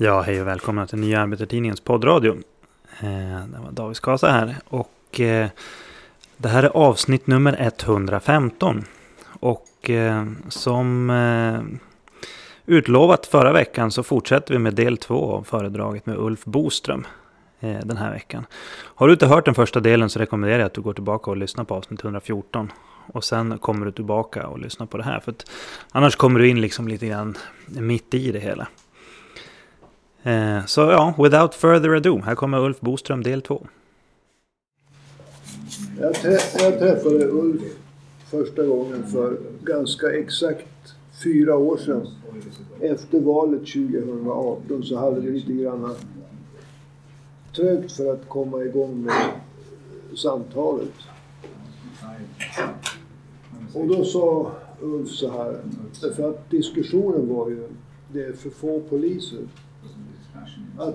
Ja, hej och välkomna till Nya Arbetartidningens poddradio. Det var David Kasa här och det här är avsnitt nummer 115. Och som utlovat förra veckan så fortsätter vi med del 2 av föredraget med Ulf Boström den här veckan. Har du inte hört den första delen så rekommenderar jag att du går tillbaka och lyssnar på avsnitt 114. Och sen kommer du tillbaka och lyssnar på det här, för att annars kommer du in liksom lite grann mitt i det hela. Så ja, without further ado, här kommer Ulf Boström del 2. Jag träffade Ulf första gången för ganska exakt 4 år sedan. Efter valet 2018 så hade det lite grann trögt för att komma igång med samtalet. Och då sa Ulf så här, för att diskussionen var ju det är för få poliser. Att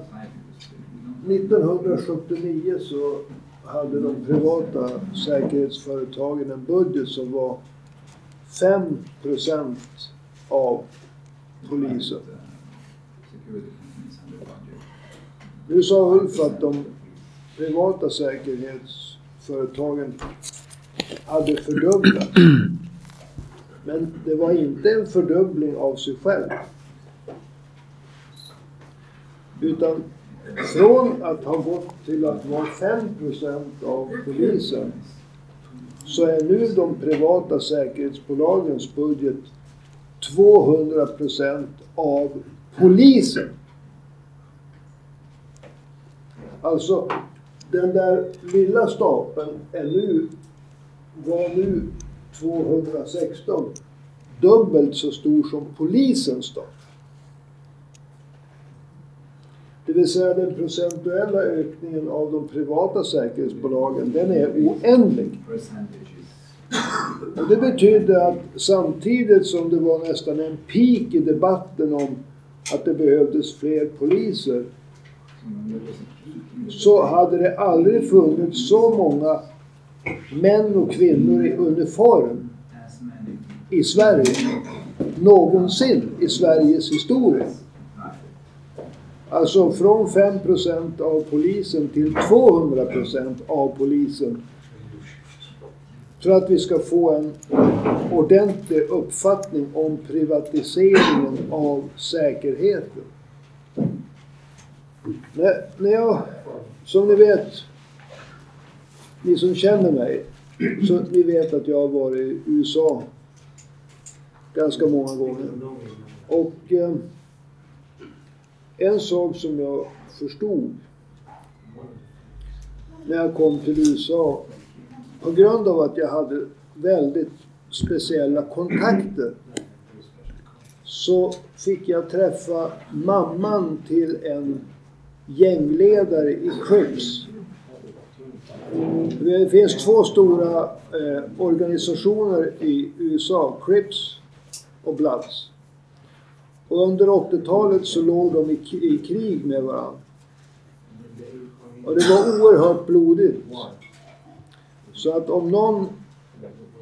1979 så hade de privata säkerhetsföretagen en budget som var 5% av polisen. Nu sa Ulf att de privata säkerhetsföretagen hade fördubblat. Men det var inte en fördubbling av sig själv. Utan från att ha gått till att vara 5% av polisen så är nu de privata säkerhetsbolagens budget 200% av polisen. Alltså den där lilla stapeln var nu 216, dubbelt så stor som polisens stapel. Det vill säga den procentuella ökningen av de privata säkerhetsbolagen, den är oändlig. Och det betyder att samtidigt som det var nästan en peak i debatten om att det behövdes fler poliser, så hade det aldrig funnits så många män och kvinnor i uniform i Sverige någonsin i Sveriges historia. Alltså från 5% av polisen till 200% av polisen. För att vi ska få en ordentlig uppfattning om privatiseringen av säkerheten. När jag, som ni vet, ni som känner mig, så ni vet att jag har varit i USA ganska många gånger. Och en sak som jag förstod när jag kom till USA, på grund av att jag hade väldigt speciella kontakter, så fick jag träffa mamman till en gängledare i Crips. Det finns 2 stora organisationer i USA, Crips och Bloods. Och under 80-talet så låg de i krig med varandra. Och det var oerhört blodigt. Så att om någon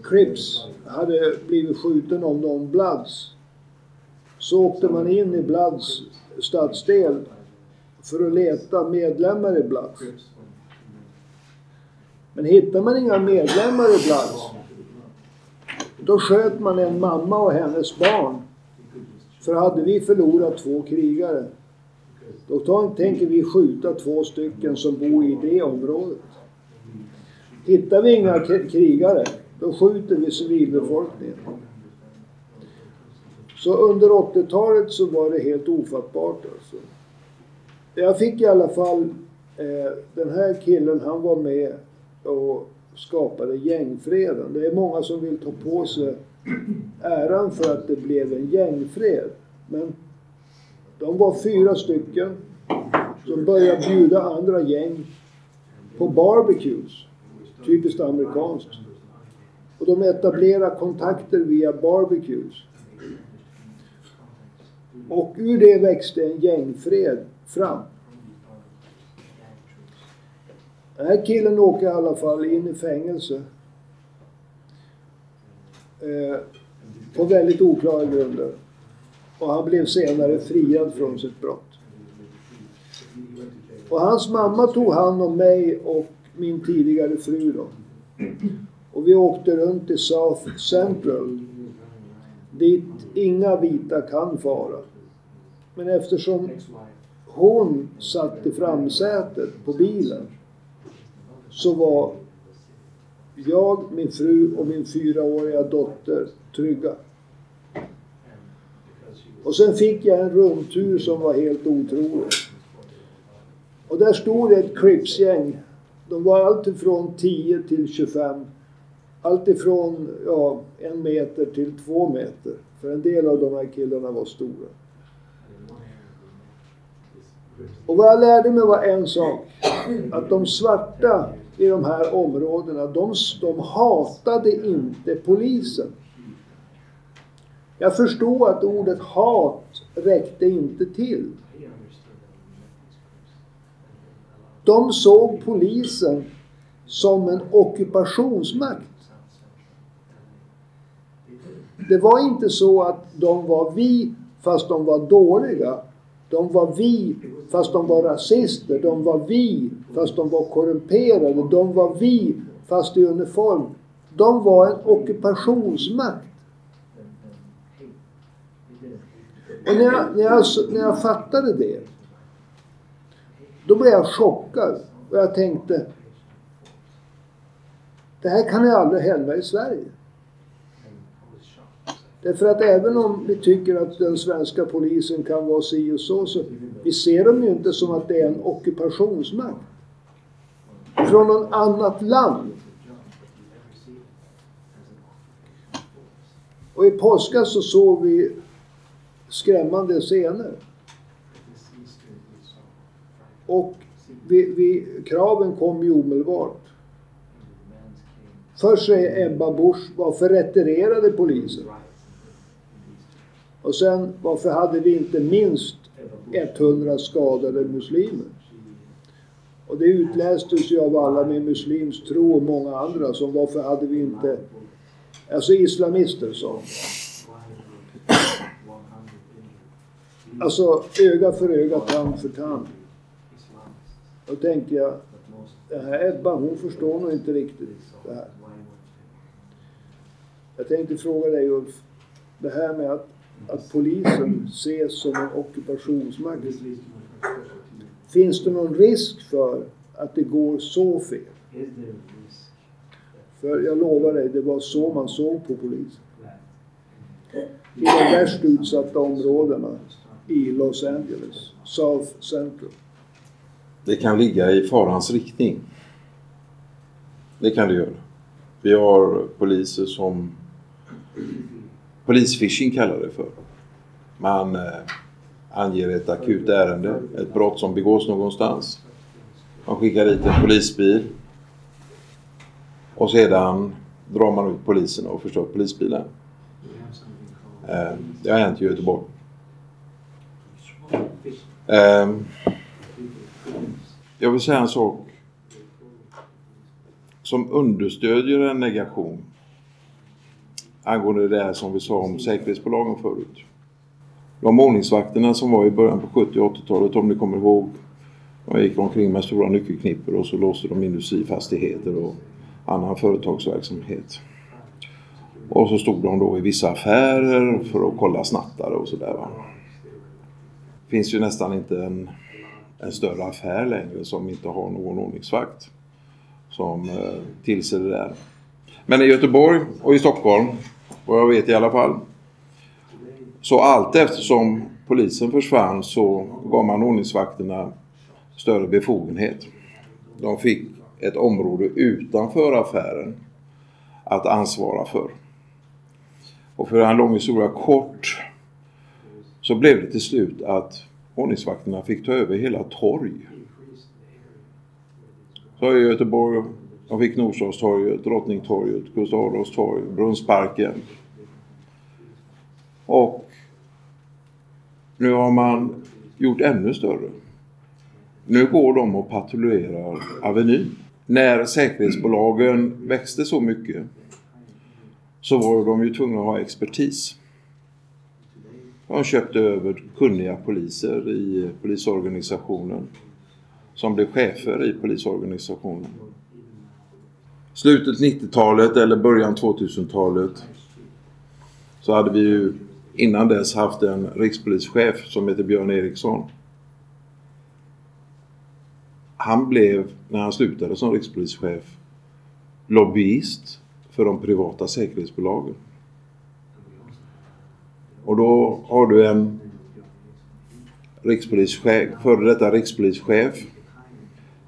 Crips hade blivit skjuten av någon Bloods, så åkte man in i Bloods stadsdel för att leta medlemmar i Bloods. Men hittar man inga medlemmar i Bloods, då sköt man en mamma och hennes barn. För hade vi förlorat 2 krigare, då tänker vi skjuta 2 stycken som bor i det området. Hittar vi inga krigare, då skjuter vi civilbefolkningen. Så under 80-talet så var det helt ofattbart. Alltså. Jag fick i alla fall, den här killen, han var med och skapade gängfreden. Det är många som vill ta på sig äran för att det blev en gängfred, men de var 4 stycken som började bjuda andra gäng på barbecues, typiskt amerikanskt, och de etablerade kontakter via barbecues, och ur det växte en gängfred fram. Den här killen åker i alla fall in i fängelse på väldigt oklara grunder, och han blev senare friad från sitt brott. Och hans mamma tog hand om mig och min tidigare fru då. Och vi åkte runt i South Central, dit inga vita kan fara. Men eftersom hon satt i framsätet på bilen så var jag, min fru och min 4-åriga dotter trygga. Och sen fick jag en rundtur som var helt otrolig. Och där stod det ett Crips-gäng. De var allt ifrån 10 till 25. Allt ifrån 1 meter till 2 meter. För en del av de här killarna var stora. Och vad jag lärde mig var en sak. Att de svarta i de här områdena, de hatade inte polisen. Jag förstod att ordet hat räckte inte till. De såg polisen som en ockupationsmakt. Det var inte så att de var vi fast de var dåliga. De var vi fast de var rasister. De var vi fast de var korrumperade. De var vi fast i uniform. De var en ockupationsmakt. Och när jag fattade det, då blev jag chockad. Och jag tänkte, det här kan ju aldrig hända i Sverige. Därför att även om vi tycker att den svenska polisen kan vara si och så vi ser dem ju inte som att det är en ockupationsmakt från något annat land. Och i påskas så såg vi skrämmande scener. Och kraven kom ju omedelbart. Först säger Ebba Bush, varför retirerade polisen? Och sen, varför hade vi inte minst 100 skadade muslimer? Och det utlästes ju av alla med muslims tro och många andra som varför hade vi inte, alltså islamister sa. Alltså öga för öga, tand för tand. Då tänkte jag, det här Ebba, hon förstår nog inte riktigt det här. Jag tänkte fråga dig Ulf, det här med att polisen ses som en ockupationsmakt. Finns det någon risk för att det går så fel? För jag lovar dig, det var så man såg på polisen. I de värst utsatta områdena i Los Angeles, South Central. Det kan ligga i farans riktning. Det kan det göra. Vi har poliser som polisfishing kallar det för. Man anger ett akut ärende, ett brott som begås någonstans. Man skickar dit en polisbil och sedan drar man ut polisen och förstör polisbilen. Det har hänt i Göteborg. Jag vill säga en sak som understödjer en negation angående det här som vi sa om säkerhetsbolagen förut. De ordningsvakterna som var i början på 70- och 80-talet, om ni kommer ihåg, de gick omkring med stora nyckelknippor och så låste de industrifastigheter och annan företagsverksamhet. Och så stod de då i vissa affärer för att kolla snattare och sådär. Det finns ju nästan inte en större affär längre som inte har någon ordningsvakt som tillser det där. Men i Göteborg och i Stockholm, vad jag vet i alla fall, så allt eftersom polisen försvann så gav man ordningsvakterna större befogenhet. De fick ett område utanför affären att ansvara för. Och för en lång historia kort så blev det till slut att ordningsvakterna fick ta över hela torg. Så i Göteborg, de fick Nordstadstorget, Drottningtorget, Gustav Adolfs torg, Brunnsparken. Och nu har man gjort ännu större. Nu går de och patrullerar Avenyn. När säkerhetsbolagen växte så mycket så var de ju tvungna att ha expertis. De köpte över kunniga poliser i polisorganisationen som blev chefer i polisorganisationen. Slutet 90-talet eller början 2000-talet så hade vi ju innan dess haft en rikspolischef som heter Björn Eriksson. Han blev, när han slutade som rikspolischef, lobbyist för de privata säkerhetsbolagen. Och då har du en före detta rikspolischef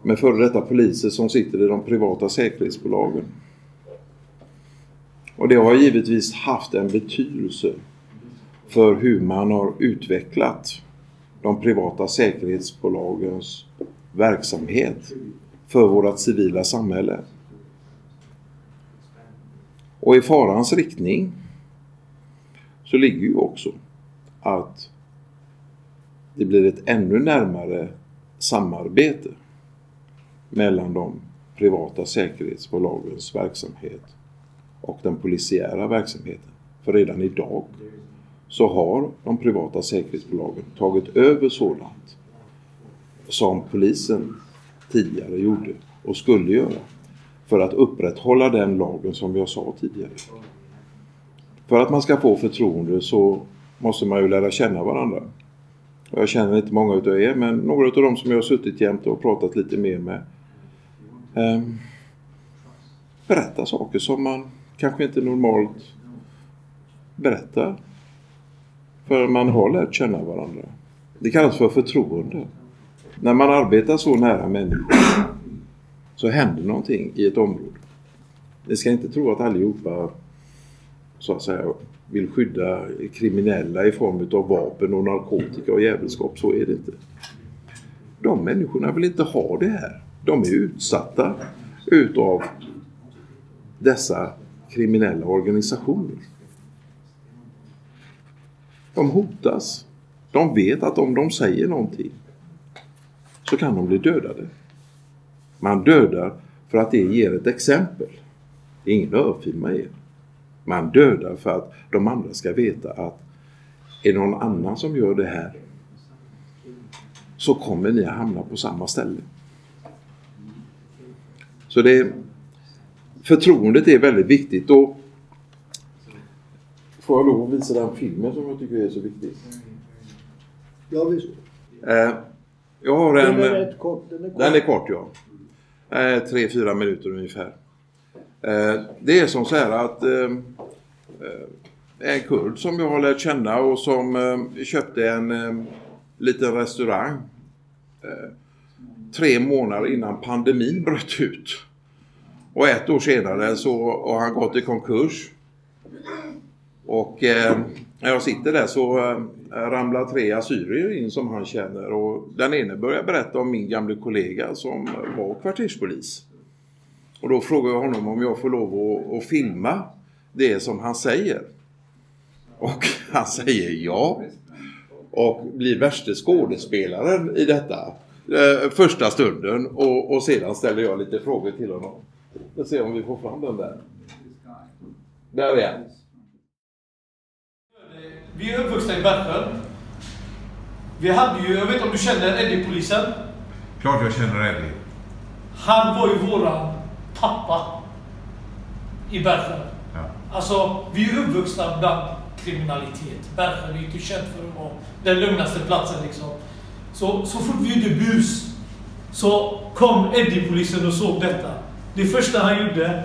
med före detta poliser som sitter i de privata säkerhetsbolagen. Och det har givetvis haft en betydelse för hur man har utvecklat de privata säkerhetsbolagens verksamhet för vårt civila samhälle. Och i farans riktning så ligger ju också att det blir ett ännu närmare samarbete mellan de privata säkerhetsbolagens verksamhet och den polisiära verksamheten. För redan idag så har de privata säkerhetsbolagen tagit över sådant som polisen tidigare gjorde och skulle göra för att upprätthålla den lagen som jag sa tidigare. För att man ska få förtroende så måste man ju lära känna varandra. Och jag känner inte många utav er, men några av dem som jag har suttit jämt och pratat lite mer med berättar saker som man kanske inte normalt berättar. För man har lärt känna varandra. Det kallas för förtroende. När man arbetar så nära människor så händer någonting i ett område. Ni ska inte tro att allihopa så att säga vill skydda kriminella i form av vapen och narkotika och jävelskap. Så är det inte. De människorna vill inte ha det här. De är utsatta utav dessa kriminella organisationer. De hotas. De vet att om de säger någonting så kan de bli dödade. Man dödar för att det ger ett exempel. Det är ingen örfil med er. Man dödar för att de andra ska veta att är det någon annan som gör det här så kommer ni att hamna på samma ställe. Så förtroendet är väldigt viktigt. Och får jag lov att visa den filmen som jag tycker är så viktig? Ja, visst. Jag har en... Den är rätt kort. Den är kort, ja. 3-4 minuter ungefär. Det är som så här att en kurd som jag har lärt känna och som köpte en liten restaurang 3 månader innan pandemin bröt ut. Och 1 år senare så har han gått i konkurs. Och när jag sitter där så ramlar 3 assyrier in som han känner. Och den ene börjar berätta om min gamla kollega som var kvarterspolis. Och då frågar jag honom om jag får lov att filma det som han säger. Och han säger ja. Och blir värste skådespelaren i detta första stunden. Och sedan ställer jag lite frågor till honom. Jag ser om vi får fram den där. Där är han. Vi är uppvuxna i Bergsjö. Vi hade ju, jag vet om du känner Eddie-polisen? Klart jag känner Eddie. Han var ju våran pappa i Bergsjö. Ja. Alltså, vi är uppvuxna bland kriminalitet. Bergsjö är ju inte känt för att vara den lugnaste platsen liksom. Så fort vi gjorde bus så kom Eddie-polisen och såg detta. Det första han gjorde: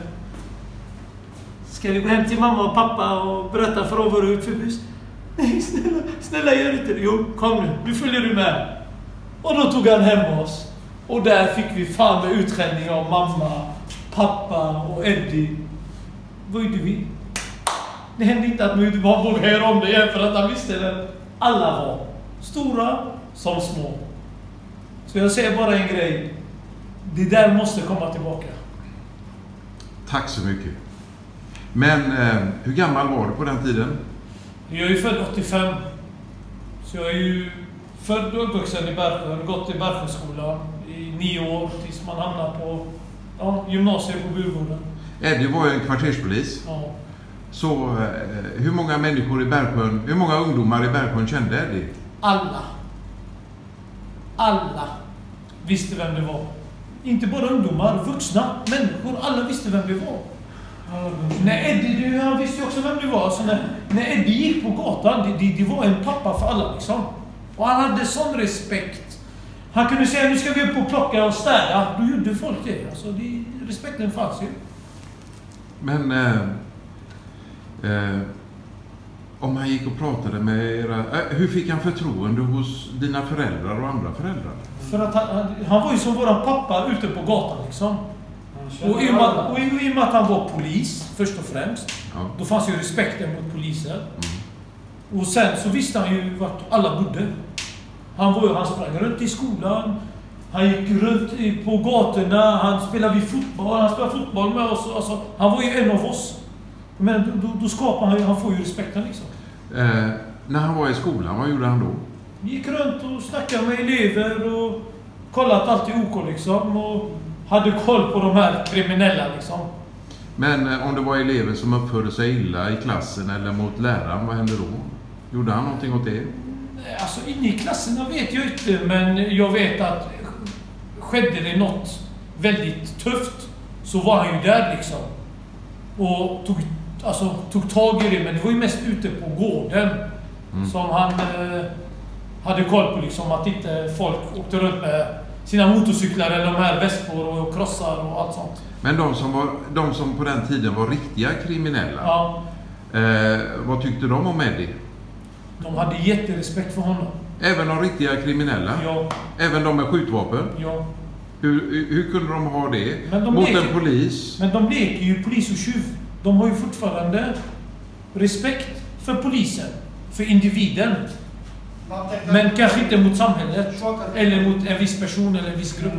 ska vi gå hem till mamma och pappa och berätta för dem vad du är för bus? Nej, snälla gör inte det. Jo, kom nu följer du med. Och då tog han hem oss. Och där fick vi fan med utskällning av mamma, pappa och Eddie. Vad gjorde vi? Det hände inte att man bara vågade höra om det igen, för att han visste det. Alla var, stora som små. Så jag säger bara en grej. Det där måste komma tillbaka. Tack så mycket. Men hur gammal var du på den tiden? Jag är ju född 85, så jag är ju född och uppvuxen i Bergsjö. Jag har gått i Bergsjöskolan i 9 år tills man hamnade på gymnasiet på Burgården. Eddie var ju en kvarterspolis. Ja. Så hur många människor i Bergsjön, hur många ungdomar i Bergsjön kände Eddie? Alla. Alla visste vem det var. Inte bara ungdomar, vuxna, människor, alla visste vem det var. När Eddie, han visste också vem det var. Så när Eddie gick på gatan, det var en pappa för alla liksom. Och han hade sån respekt. Han kunde säga, nu ska vi upp och plocka och städa. Då gjorde folk det. Alltså, respekten fanns ju. Men om han gick och pratade med era... hur fick han förtroende hos dina föräldrar och andra föräldrar? För att han var ju som våran pappa ute på gatan liksom. Och i och med att han var polis, först och främst, ja. Då fanns ju respekten mot polisen. Mm. Och sen så visste han ju vart alla bodde. Han sprang runt i skolan, han gick runt på gatorna, han spelade fotboll med oss. Alltså, han var ju en av oss. Men då skapar han får ju respekten liksom. När han var i skolan, vad gjorde han då? Gick runt och snackade med elever och kollat allt i OK liksom. Och hade koll på de här kriminella liksom. Men om det var elever som uppförde sig illa i klassen eller mot läraren, vad hände då? Gjorde han någonting åt det? Alltså inne i klasserna vet jag inte, men jag vet att skedde det något väldigt tufft så var han ju där liksom. Och tog tag i det, men det var ju mest ute på gården som han hade koll på liksom, att inte folk åkte runt med sina motorcyklar eller de här väspor och krossar och allt sånt. Men de som på den tiden var riktiga kriminella, ja. Vad tyckte de om Eddie? De hade jätterespekt för honom. Även de riktiga kriminella? Ja. Även de med skjutvapen? Ja. Hur kunde de ha det mot en polis? Men de leker ju polis och tjuv. De har ju fortfarande respekt för polisen, för individen. Men kanske inte mot samhället eller mot en viss person eller en viss grupp.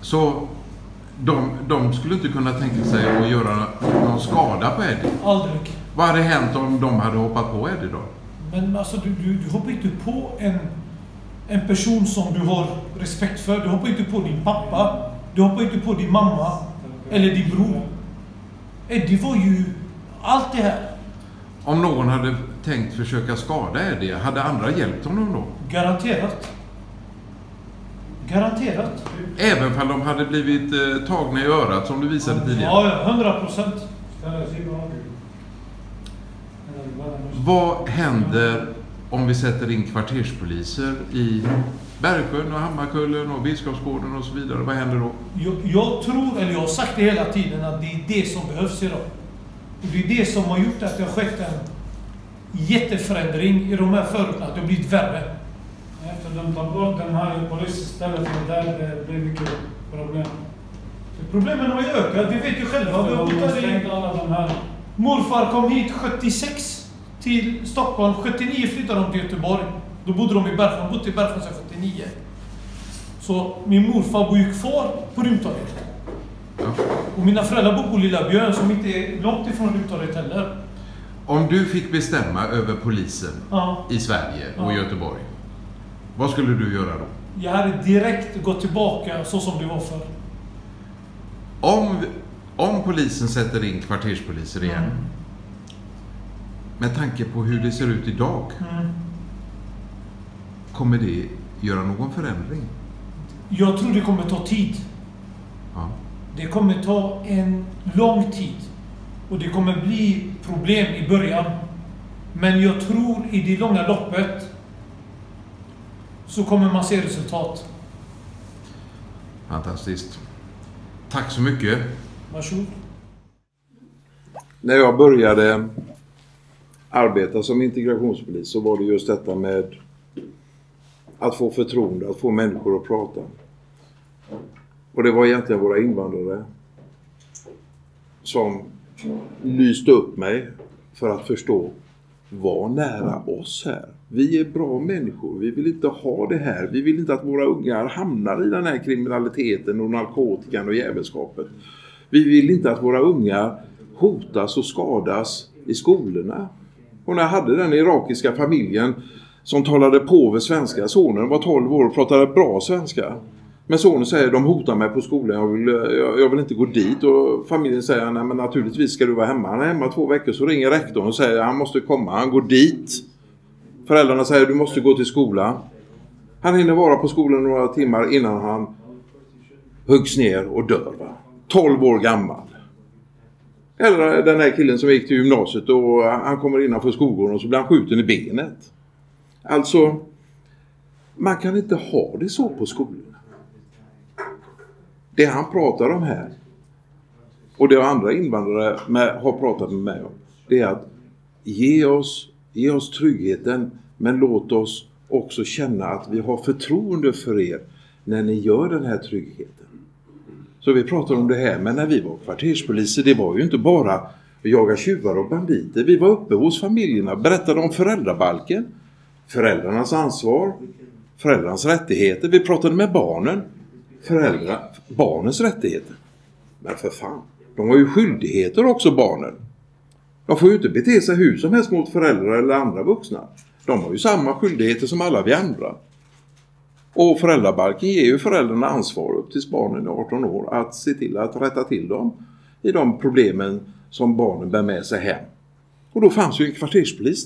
Så de skulle inte kunna tänka sig att göra någon skada på Eddie? Aldrig. Vad hade hänt om de hade hoppat på Eddie då? Men alltså du hoppar inte på en person som du har respekt för. Du hoppar inte på din pappa, du hoppar inte på din mamma eller din bror. Eddie var ju allt det här. Om någon hade tänkt försöka skada Eddie, hade andra hjälpt honom då? Garanterat. Även om de hade blivit tagna i örat som du visade tidigare? Ja, 100%. Vad händer om vi sätter in kvarterspoliser i Bergsjön och Hammarkullen och Biskopsgården och så vidare? Vad händer då? Jag har sagt det hela tiden att det är det som behövs idag. Och det är det som har gjort att det har skett en jätteförändring i de här förorterna. Det har blivit värre. Efter de tar bort den här polisstället där det blir mycket problem. Problemen har ju ökat, vi vet ju själva. Morfar kom hit 76 till Stockholm, 79 flyttade de till Göteborg. Då bodde de i Bergsjön, de bodde i Bergsjön sedan 79. Så min morfar bor ju kvar på Rymdtorget. Ja. Och mina föräldrar bor på Lilla Björn som inte är långt ifrån Rymdtorget heller. Om du fick bestämma över polisen i Sverige och Göteborg, vad skulle du göra då? Jag hade direkt gått tillbaka så som det var förr. Om polisen sätter in kvarterspoliser igen, med tanke på hur det ser ut idag, kommer det göra någon förändring? Jag tror det kommer ta tid. Ja. Det kommer ta en lång tid. Och det kommer bli problem i början. Men jag tror i det långa loppet så kommer man se resultat. Fantastiskt. Tack så mycket. Varsågod. När jag började arbeta som integrationspolis så var det just detta med att få förtroende, att få människor att prata. Och det var egentligen våra invandrare som lyste upp mig för att förstå, var nära oss här. Vi är bra människor, vi vill inte ha det här. Vi vill inte att våra ungar hamnar i den här kriminaliteten och narkotikan och jävelskapet. Vi vill inte att våra ungar hotas och skadas i skolorna. Och när jag hade den irakiska familjen som talade påve svenska, sonen var 12 år och pratade bra svenska. Men sonen säger, de hotar mig på skolan, jag vill inte gå dit. Och familjen säger, nej men naturligtvis ska du vara hemma. Han är hemma 2 veckor, så ringer rektorn och säger, han måste komma, han går dit. Föräldrarna säger, du måste gå till skolan. Han hinner vara på skolan några timmar innan han huggs ner och dör. 12 år gammal. Eller den här killen som gick till gymnasiet och han kommer innanför skolgården och så blir han skjuten i benet. Alltså, man kan inte ha det så på skolan. Det han pratar om här, och det andra invandrare har pratat med mig om, det är att ge oss tryggheten, men låt oss också känna att vi har förtroende för er när ni gör den här tryggheten. Så vi pratar om det här, men när vi var kvarterspoliser, det var ju inte bara jaga tjuvar och banditer. Vi var uppe hos familjerna, berättade om föräldrabalken, föräldrarnas ansvar, föräldrarnas rättigheter. Vi pratade med barnen, barnens rättigheter. Men för fan, de har ju skyldigheter också, barnen. De får ju inte bete sig hur som helst mot föräldrar eller andra vuxna. De har ju samma skyldigheter som alla vi andra. Och föräldrabalken ger ju föräldrarna ansvar upp tills barnen är 18 år att se till att rätta till dem i de problemen som barnen bär med sig hem. Och då fanns ju en kvarterspolis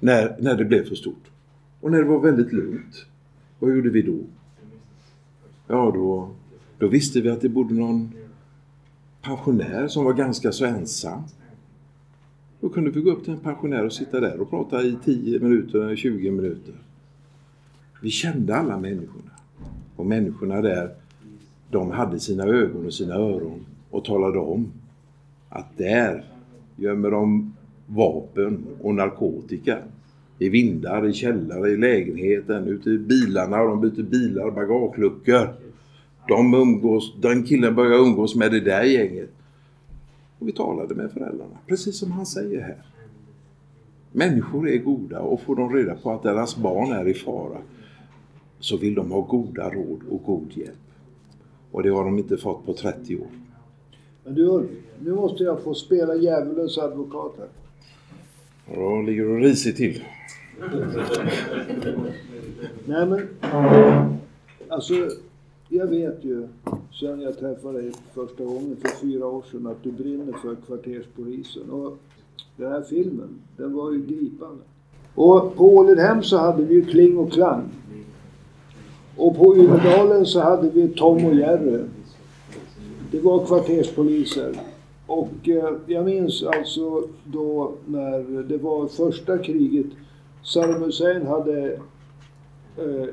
där när det blev för stort. Och när det var väldigt lugnt, vad gjorde vi då? Ja, då visste vi att det bodde någon pensionär som var ganska så ensam. Då kunde vi gå upp till en pensionär och sitta där och prata i 10 minuter eller 20 minuter. Vi kände alla människorna. Och människorna där, de hade sina ögon och sina öron och talade om att där gömmer de vapen och narkotika. I vindar, i källare, i lägenheten, ute i bilarna, och de byter bilar, bagageluckor. Den killen börjar umgås med det där gänget. Och vi talade med föräldrarna, precis som han säger här. Människor är goda, och får de reda på att deras barn är i fara, så vill de ha goda råd och god hjälp. Och det har de inte fått på 30 år. Men du, nu måste jag få spela djävulens advokat här. Ja, då ligger du risigt till. Nej men, alltså jag vet ju sedan jag träffade dig första gången för 4 år sedan att du brinner för kvarterspolisen. Och den här filmen, den var ju gripande. Och på Ålidhem så hade vi ju Kling och Klang. Och på Uverdalen så hade vi Tom och Jerry. Det var kvarterspoliser. Och jag minns alltså då när det var första kriget. Saddam Hussein hade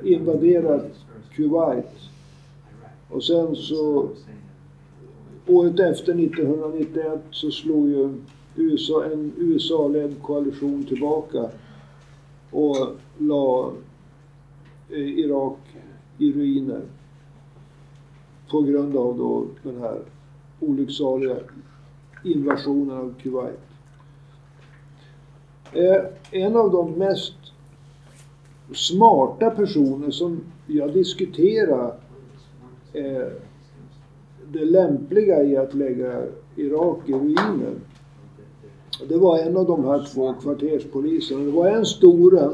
invaderat Kuwait. Och sen så året efter 1991 så slog ju en USA-ledd koalition tillbaka och la Irak i ruiner på grund av då den här olycksaliga invasionen av Kuwait. En av de mest smarta personer som jag diskuterar det lämpliga i att lägga Irak i ruiner, det var en av de här 2 kvarterspoliserna. Det var en stor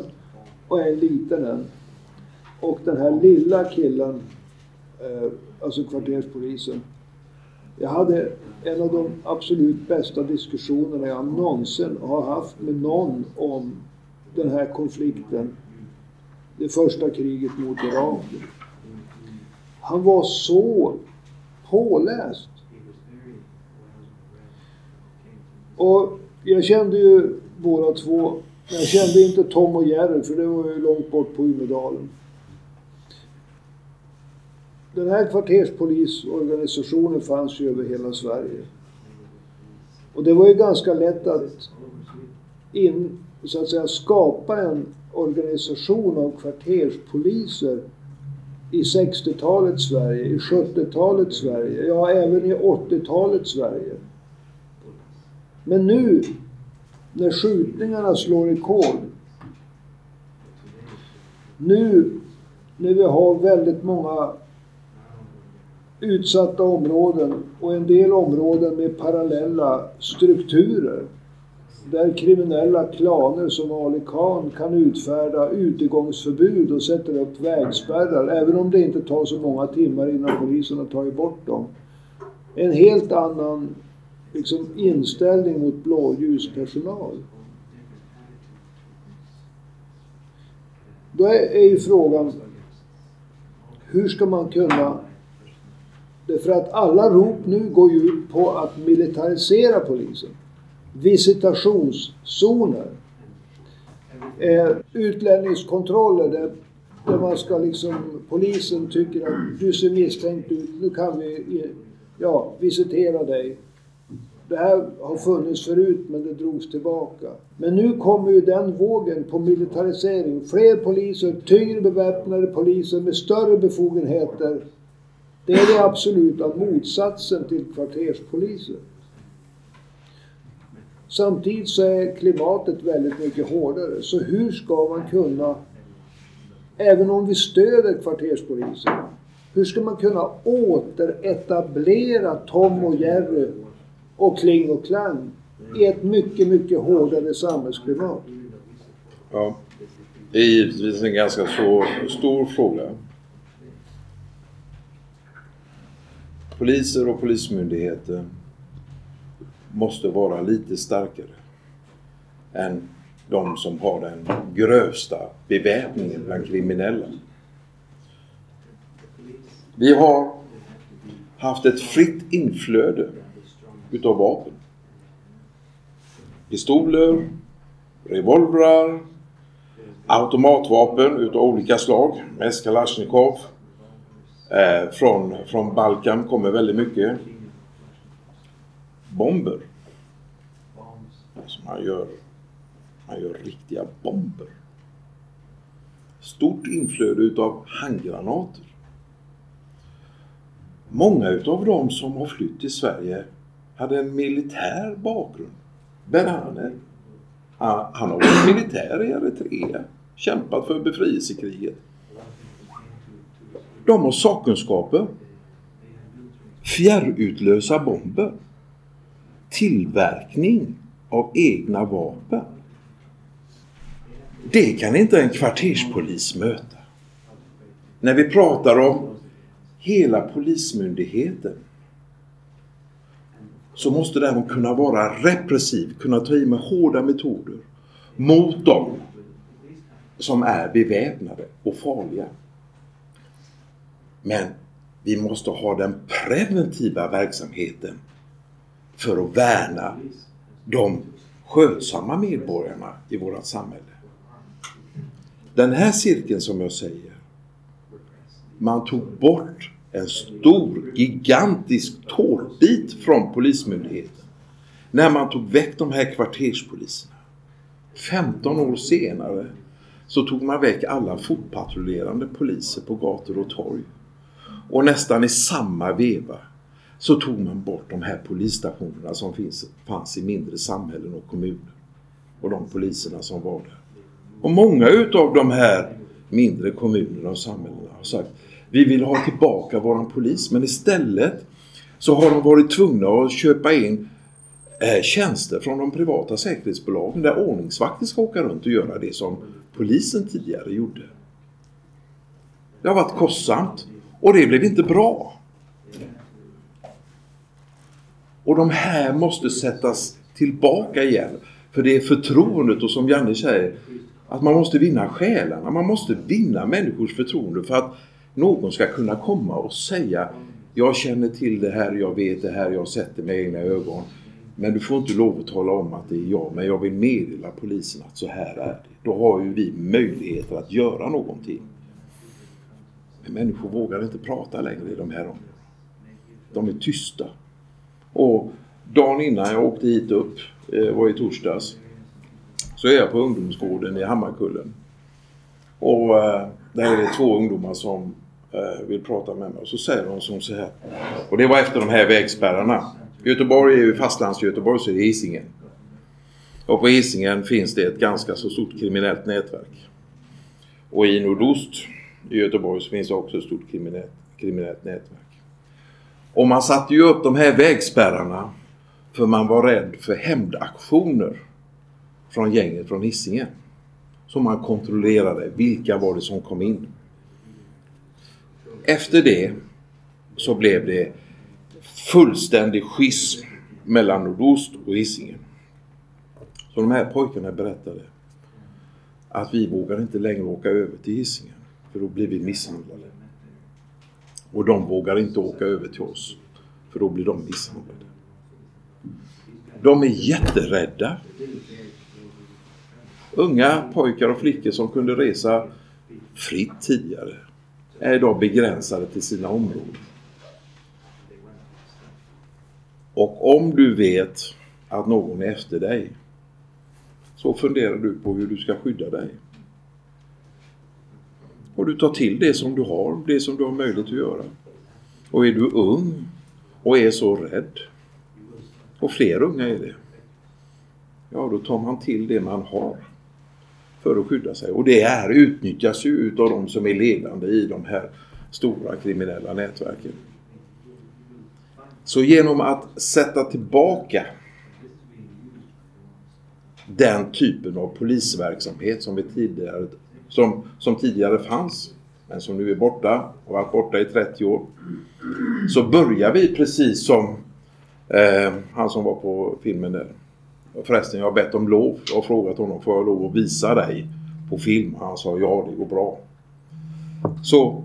och en liten en. Och den här lilla killen, alltså kvarterspolisen. Jag hade en av de absolut bästa diskussionerna jag någonsin har haft med någon om den här konflikten. Det första kriget mot Irak. Han var så påläst. Och jag kände ju båda 2. Jag kände inte Tom och Jerry, för det var ju långt bort på Umedalen. Den här kvarterspolisorganisationen fanns ju över hela Sverige. Och det var ju ganska lätt att så att säga, skapa en organisation av kvarterspoliser i 60-talets Sverige, i 70-talets Sverige, ja även i 80-talets Sverige. Men nu, när skjutningarna slår rekord, nu när vi har väldigt många utsatta områden och en del områden med parallella strukturer, där kriminella klaner som Ali Khan kan utfärda utegångsförbud och sätter upp vägspärrar, även om det inte tar så många timmar innan poliserna tar bort dem. En helt annan liksom inställning mot blåljuspersonal. Då är ju frågan, hur ska man kunna... Därför att alla rop nu går ju ut på att militarisera polisen. Visitationszoner. Utlänningskontroller där man ska liksom, polisen tycker att du ser misstänkt ut, nu kan vi visitera dig. Det här har funnits förut men det drogs tillbaka. Men nu kommer ju den vågen på militarisering. Fler poliser, tyngre beväpnade poliser med större befogenheter. Det är det absoluta motsatsen till kvarterspoliser. Samtidigt så är klimatet väldigt mycket hårdare. Så hur ska man kunna, även om vi stöder kvarterspoliserna, hur ska man kunna återetablera Tom och Jerry och Kling och Klang i ett mycket, mycket hårdare samhällsklimat? Ja, det är givetvis en ganska så stor fråga. Poliser och polismyndigheter måste vara lite starkare än de som har den grövsta beväpningen bland kriminella. Vi har haft ett fritt inflöde utav vapen. Pistoler, revolvrar, automatvapen utav olika slag, mest Kalashnikov. Från Balkan kommer väldigt mycket bomber. Alltså man gör riktiga bomber. Stort inflöde utav handgranater. Många utav dem som har flytt till Sverige hade en militär bakgrund. Berhane, han har varit militär i Eritrea, kämpat för befrielsekriget. De har sakkunskaper, fjärrutlösa bomber, tillverkning av egna vapen. Det kan inte en kvarterspolis möta. När vi pratar om hela polismyndigheten så måste den kunna vara repressiv, kunna ta i med hårda metoder mot dem som är beväpnade och farliga. Men vi måste ha den preventiva verksamheten för att värna de skötsamma medborgarna i vårt samhälle. Den här cirkeln som jag säger, man tog bort en stor, gigantisk tårtbit från polismyndigheten när man tog väck de här kvarterspoliserna. 15 år senare så tog man väck alla fotpatrullerande poliser på gator och torg. Och nästan i samma veva så tog man bort de här polisstationerna som fanns i mindre samhällen och kommuner. Och de poliserna som var där. Och många utav de här mindre kommunerna och samhällena har sagt vi vill ha tillbaka våran polis. Men istället så har de varit tvungna att köpa in tjänster från de privata säkerhetsbolagen där ordningsvakter ska åka runt och göra det som polisen tidigare gjorde. Det har varit kostsamt. Och det blev inte bra. Och de här måste sättas tillbaka igen. För det är förtroendet, och som Janne säger, att man måste vinna själarna. Man måste vinna människors förtroende för att någon ska kunna komma och säga jag känner till det här, jag vet det här, jag sätter mig i egna ögon. Men du får inte lov att tala om att det är jag, men jag vill meddela polisen att så här är det. Då har ju vi möjligheter att göra någonting. Men människor vågar inte prata längre i de här områdena. De är tysta. Och dagen innan jag åkte hit upp, var i torsdags, så är jag på ungdomsgården i Hammarkullen. Och där är det två ungdomar som vill prata med mig. Och så säger de som så här. Och det var efter de här vägspärrarna. Göteborg är ju fastlands-Göteborg, så är det Hisingen. Och på Hisingen finns det ett ganska så stort kriminellt nätverk. Och i Nordost i Göteborg finns det också ett stort kriminellt nätverk. Och man satte ju upp de här vägspärrarna för man var rädd för hämndaktioner från gänget från Hisingen. Som man kontrollerade. Vilka var det som kom in? Efter det så blev det fullständig schism mellan Nordost och Hisingen. Så de här pojkarna berättade att vi vågar inte längre åka över till Hisingen. För då blir vi misshandlade. Och de vågar inte åka över till oss. För då blir de misshandlade. De är jätterädda. Unga pojkar och flickor som kunde resa fritt tidigare är idag begränsade till sina områden. Och om du vet att någon är efter dig så funderar du på hur du ska skydda dig. Och du tar till det som du har möjlighet att göra. Och är du ung och är så rädd, och fler unga är det, ja då tar man till det man har för att skydda sig. Och det här utnyttjas ju av de som är ledande i de här stora kriminella nätverken. Så genom att sätta tillbaka den typen av polisverksamhet som vi tidigare som tidigare fanns, men som nu är borta och har varit borta i 30 år, så börjar vi precis som han som var på filmen där. Förresten, jag har bett om lov. Jag har frågat honom, får jag lov att visa dig på film? Han sa, ja det går bra. Så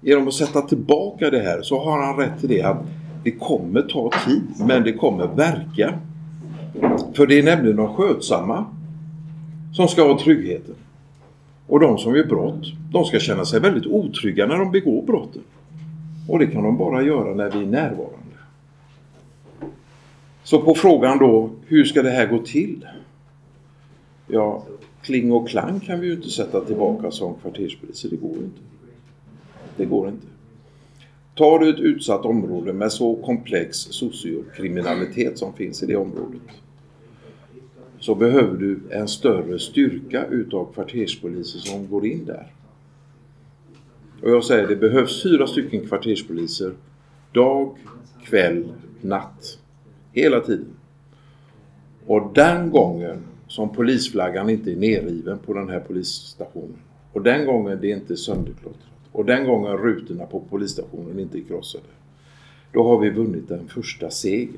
genom att sätta tillbaka det här så har han rätt till det att det kommer ta tid, men det kommer verka. För det är nämligen de skötsamma som ska ha tryggheten. Och de som gör brott, de ska känna sig väldigt otrygga när de begår brotten. Och det kan de bara göra när vi är närvarande. Så på frågan då, hur ska det här gå till? Ja, Kling och Klang kan vi ju inte sätta tillbaka som kvarterspoliser, det går inte. Det går inte. Tar du ett utsatt område med så komplex sociokriminalitet som finns i det området, så behöver du en större styrka utav kvarterspoliser som går in där. Och jag säger, det behövs 4 kvarterspoliser dag, kväll, natt. Hela tiden. Och den gången som polisflaggan inte är nedriven på den här polisstationen, och den gången det inte är sönderklottrat, och den gången rutorna på polisstationen inte är krossade, då har vi vunnit den första segern.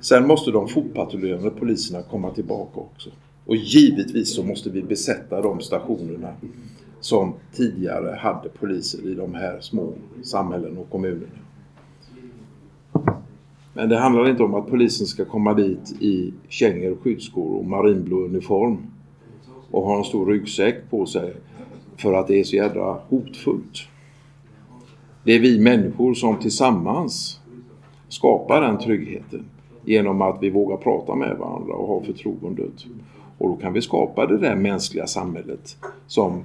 Sen måste de fotpatrullerande poliserna komma tillbaka också. Och givetvis så måste vi besätta de stationerna som tidigare hade poliser i de här små samhällen och kommunerna. Men det handlar inte om att polisen ska komma dit i kängor, skyddsskor och marinblå uniform och ha en stor ryggsäck på sig för att det är så jävla hotfullt. Det är vi människor som tillsammans skapar den tryggheten genom att vi vågar prata med varandra och ha förtroendet. Och då kan vi skapa det där mänskliga samhället som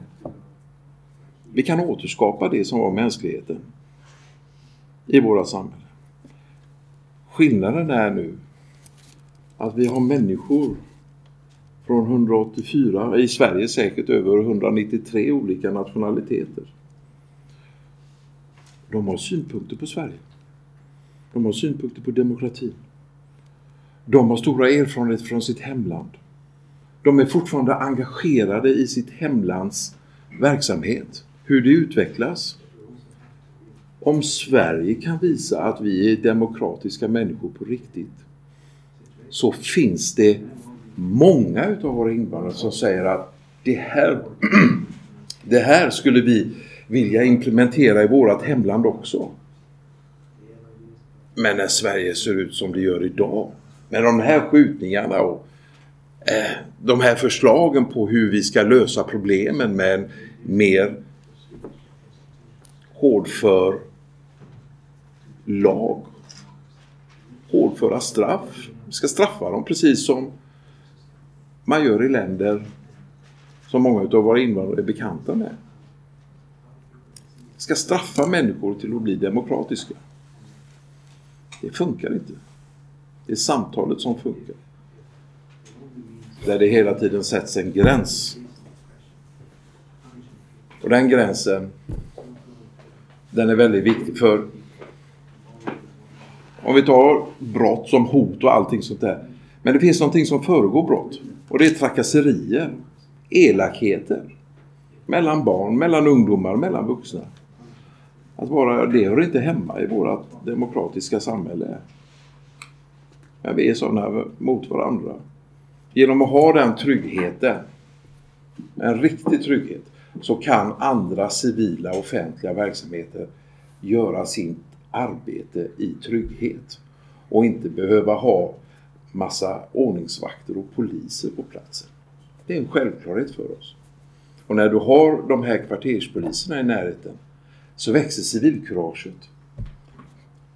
vi kan återskapa det som var mänskligheten i våra samhällen. Skillnaden är nu att vi har människor från 184, i Sverige säkert över 193 olika nationaliteter. De har synpunkter på Sverige. De har synpunkter på demokratin. De har stora erfarenheter från sitt hemland. De är fortfarande engagerade i sitt hemlands verksamhet. Hur det utvecklas. Om Sverige kan visa att vi är demokratiska människor på riktigt, så finns det många utav våra invandrare som säger att det här skulle vi vilja implementera i vårt hemland också. Men när Sverige ser ut som det gör idag, med de här skjutningarna och de här förslagen på hur vi ska lösa problemen med en mer hårdför lag, hårdföra straff. Vi ska straffa dem precis som man gör i länder som många av våra invandrare är bekanta med. Vi ska straffa människor till att bli demokratiska. Det funkar inte. Det är samtalet som funkar. Där det hela tiden sätts en gräns. Och den gränsen, den är väldigt viktig, för om vi tar brott som hot och allting sånt där, Men det finns någonting som föregår brott. Och det är trakasserier, elakheter. Mellan barn, mellan ungdomar, mellan vuxna. Att bara det hör inte hemma i vårt demokratiska samhälle. Men vi är sådana mot varandra. Genom att ha den tryggheten, en riktig trygghet, så kan andra civila offentliga verksamheter göra sitt arbete i trygghet. Och inte behöva ha massa ordningsvakter och poliser på platsen. Det är en självklarhet för oss. Och när du har de här kvarterspoliserna i närheten så växer civilkuraget.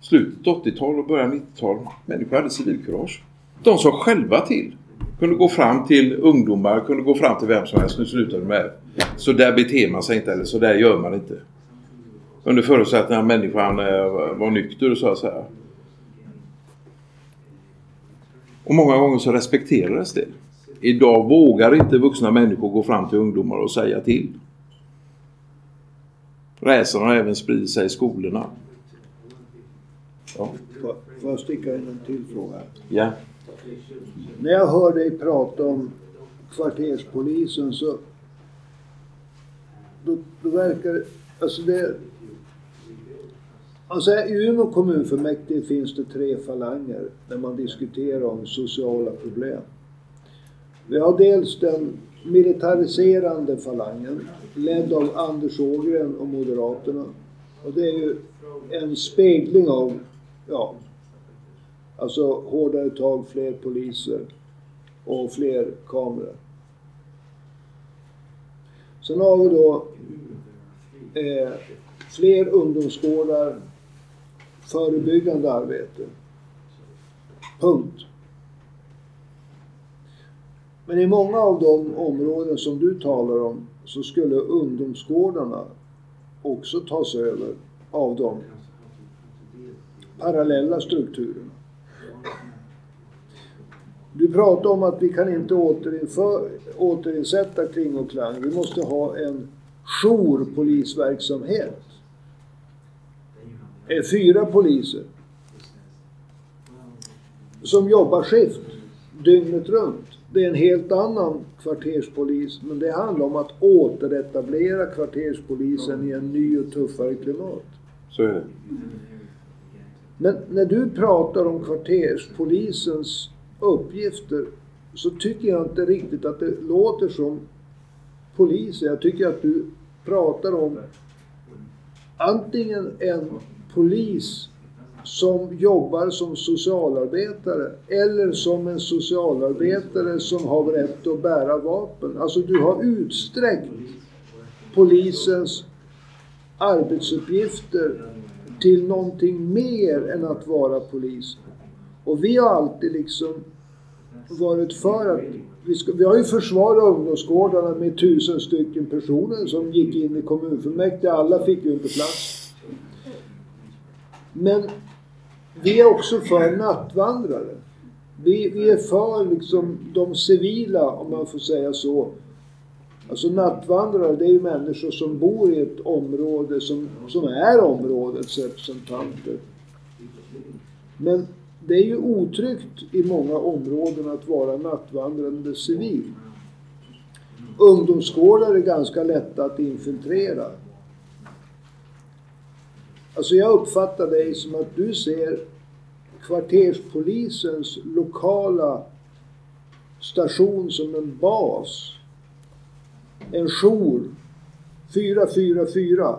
Slutet 80-tal och början 90-tal, människor hade civilkurage. De sa själva till. Kunde gå fram till ungdomar, kunde gå fram till vem som helst. Nu slutar det med. Så där beter man sig inte, eller så där gör man inte. Under förutsättning att människan var nykter så att säga. Och många gånger så respekterades det. Idag vågar inte vuxna människor gå fram till ungdomar och säga till. Räsorna har även spridit sig i skolorna. Ja. Får jag sticka in en till fråga? Ja. När jag hör dig prata om kvarterspolisen så då verkar alltså det. Alltså i Umeå kommunfullmäktige finns det 3 falanger när man diskuterar om sociala problem. Vi har dels den militariserande falangen ledd av Anders Ågren och Moderaterna. Och det är ju en spegling av, ja, alltså hårdare tag, fler poliser och fler kameror. Sen har vi då fler ungdomsgårdar, förebyggande arbete. Punkt. Men i många av de områden som du talar om så skulle ungdomsgårdarna också tas över av de parallella strukturerna. Du pratar om att vi kan inte återinsätta Kling och Klang. Vi måste ha en jourpolisverksamhet. 4 poliser som jobbar skift dygnet runt. Det är en helt annan kvarterspolis, men det handlar om att återetablera kvarterspolisen i en ny och tuffare klimat. Så är det. Men när du pratar om kvarterspolisens uppgifter så tycker jag inte riktigt att det låter som poliser. Jag tycker att du pratar om antingen en polis som jobbar som socialarbetare eller som en socialarbetare som har rätt att bära vapen. Alltså du har utsträckt polisens arbetsuppgifter till någonting mer än att vara polis. Och vi har alltid liksom varit för att vi har ju försvarat ungdomsgårdarna med 1000 stycken personer som gick in i kommunfullmäktige. Alla fick ju inte plats. Men vi är också för nattvandrare. Vi är för liksom de civila, om man får säga så. Alltså nattvandrare, det är ju människor som bor i ett område som är områdets representanter. Men det är ju otryggt i många områden att vara nattvandrande civil. Ungdomsgårdar är ganska lätta att infiltrera. Alltså jag uppfattar dig som att du ser kvarterspolisens lokala station som en bas. En jour 444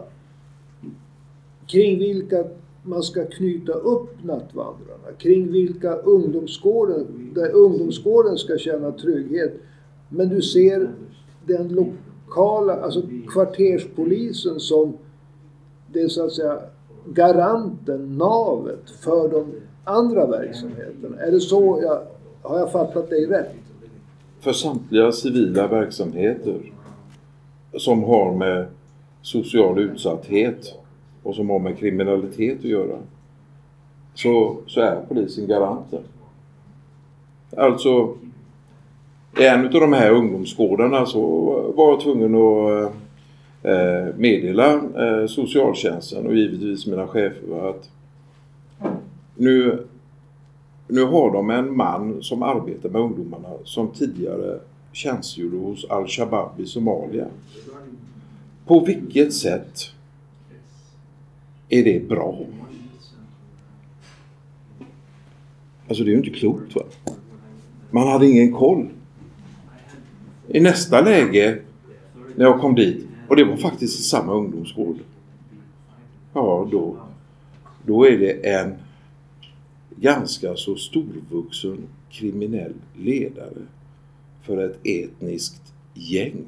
kring vilka man ska knyta upp nattvandrarna, kring vilka ungdomsgården ska känna trygghet. Men du ser den lokala, alltså kvarterspolisen som det är så att säga garanten, navet för de andra verksamheterna. Är det så har jag fattat dig rätt? För samtliga civila verksamheter som har med social utsatthet och som har med kriminalitet att göra så är polisen garanten. Alltså i en av de här ungdomsgårdarna så var jag tvungen att meddela socialtjänsten och givetvis mina chefer att nu Nu har de en man som arbetar med ungdomarna som tidigare tjänstgjorde hos Al-Shabaab i Somalia. På vilket sätt är det bra? Alltså det är ju inte klokt, va? Man hade ingen koll. I nästa läge när jag kom dit, och det var faktiskt samma ungdomsgård. Ja, då är det en ganska så storvuxen kriminell ledare för ett etniskt gäng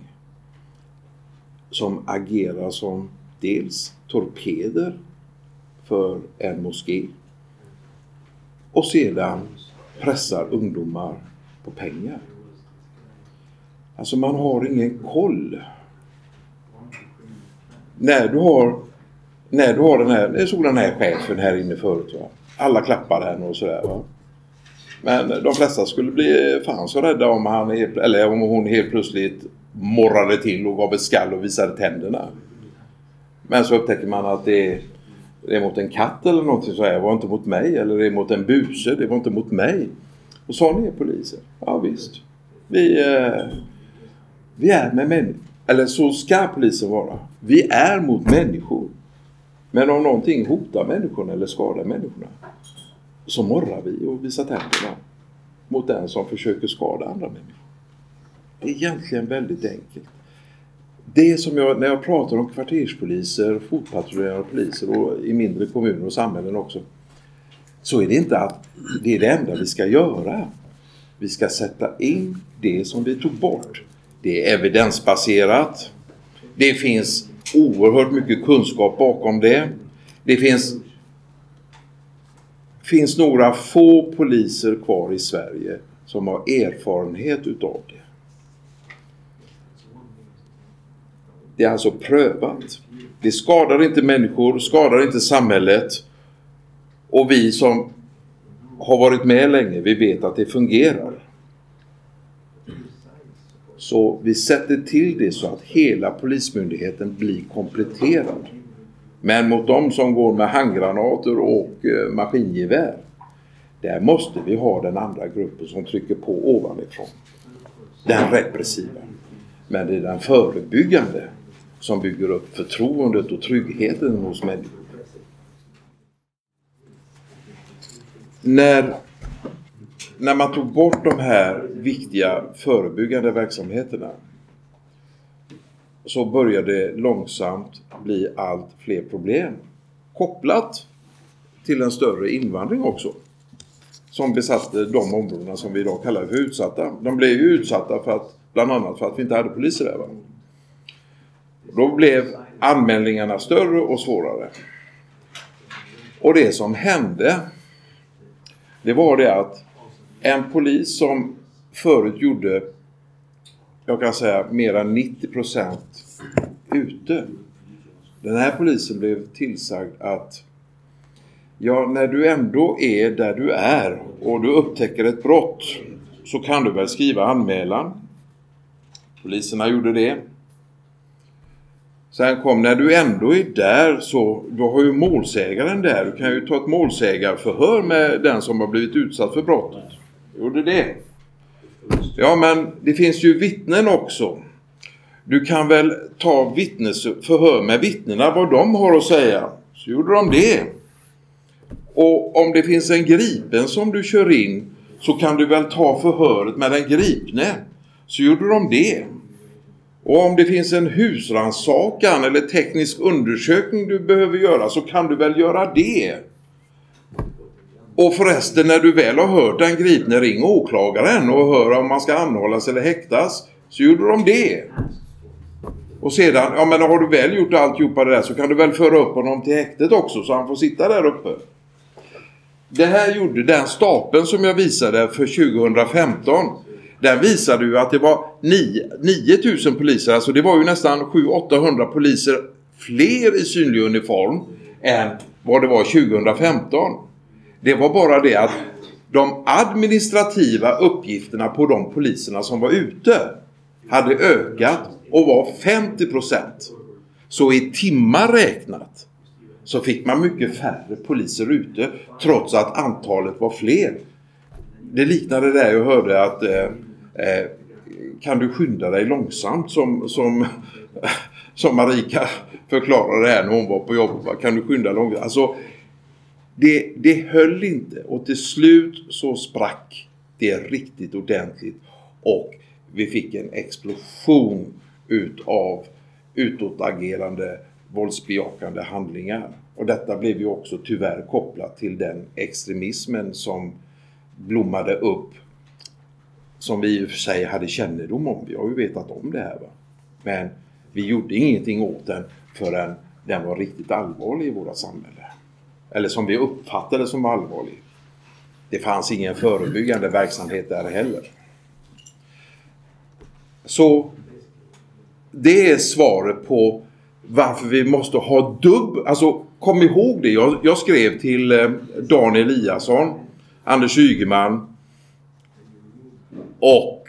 som agerar som dels torpeder för en moské och sedan pressar ungdomar på pengar. Alltså man har ingen koll. När du har den här, jag såg den här chefen här inne förut, va? Alla klappar henne och sådär, va? Men de flesta skulle bli fan så rädda om han eller om hon helt plötsligt morrade till och gav ett skall och visade tänderna. Men så upptäcker man att det är mot en katt eller någonting så här, det var inte mot mig, eller det är mot en buse, det var inte mot mig. Och sa ni polisen? Ja visst. Vi är med människor. Eller så ska polisen vara. Vi är mot människor. Men om någonting hotar människorna eller skadar människorna, så morrar vi och visar tänderna mot den som försöker skada andra människor. Det är egentligen väldigt enkelt. Det som när jag pratar om kvarterspoliser, fotpatrullerande poliser och i mindre kommuner och samhällen också, så är det inte att det är det enda vi ska göra. Vi ska sätta in det som vi tog bort. Det är evidensbaserat. Det finns oerhört mycket kunskap bakom det. Det finns några få poliser kvar i Sverige som har erfarenhet utav det. Det är alltså prövat. Det skadar inte människor, skadar inte samhället. Och vi som har varit med länge, vi vet att det fungerar. Så vi sätter till det så att hela polismyndigheten blir kompletterad. Men mot de som går med handgranater och maskingevär, där måste vi ha den andra gruppen som trycker på ovanifrån. Den repressiva. Men det är den förebyggande som bygger upp förtroendet och tryggheten hos människor. När man tog bort de här viktiga förebyggande verksamheterna, så började det långsamt bli allt fler problem. Kopplat till en större invandring också. Som besatte de områdena som vi idag kallar för utsatta. De blev ju utsatta för att, bland annat för att vi inte hade poliser där. Va? Då blev anmälningarna större och svårare. Och det som hände, det var det att en polis som förut gjorde, jag kan säga, mer än 90% ute. Den här polisen blev tillsagd att ja, när du ändå är där du är och du upptäcker ett brott, så kan du väl skriva anmälan. Poliserna gjorde det. Sen kom, när du ändå är där, så du har ju målsägaren där. Du kan ju ta ett målsägarförhör med den som har blivit utsatt för brottet. Gjorde det. Ja, men det finns ju vittnen också. Du kan väl ta vittnesförhör med vittnena, vad de har att säga. Så gjorde de det. Och om det finns en gripen som du kör in, så kan du väl ta förhöret med den gripne. Så gjorde de det. Och om det finns en husrannsakan eller teknisk undersökning du behöver göra, så kan du väl göra det. Och förresten, när du väl har hört den gripne, ring åklagaren och höra om man ska anhållas eller häktas. Så gjorde de det. Och sedan, ja men har du väl gjort alltihopa det där, så kan du väl föra upp honom till häktet också, så han får sitta där uppe. Det här gjorde den stapeln som jag visade för 2015. Där visade ju att det var 9 000 poliser. Alltså det var ju nästan 700-800 poliser fler i synlig uniform än vad det var 2015. Det var bara det att de administrativa uppgifterna på de poliserna som var ute hade ökat och var 50%. Så i timmar räknat så fick man mycket färre poliser ute, trots att antalet var fler. det liknade det jag hörde att kan du skynda dig långsamt som Marika förklarade det här när hon var på jobbet. Kan du skynda långsamt? Alltså, det höll inte och till slut så sprack det riktigt ordentligt och vi fick en explosion utav utåtagerande våldsbejakande handlingar. Och detta blev ju också tyvärr kopplat till den extremismen som blommade upp, som vi i och för sig hade kännedom om. Vi har ju vetat om det här, va? Men vi gjorde ingenting åt den förrän den var riktigt allvarlig i våra samhälle. Eller som vi uppfattade som allvarlig. Det fanns ingen förebyggande verksamhet där heller. Så det är svaret på varför vi måste ha alltså kom ihåg det. Jag skrev till Daniel Eliasson, Anders Ygeman och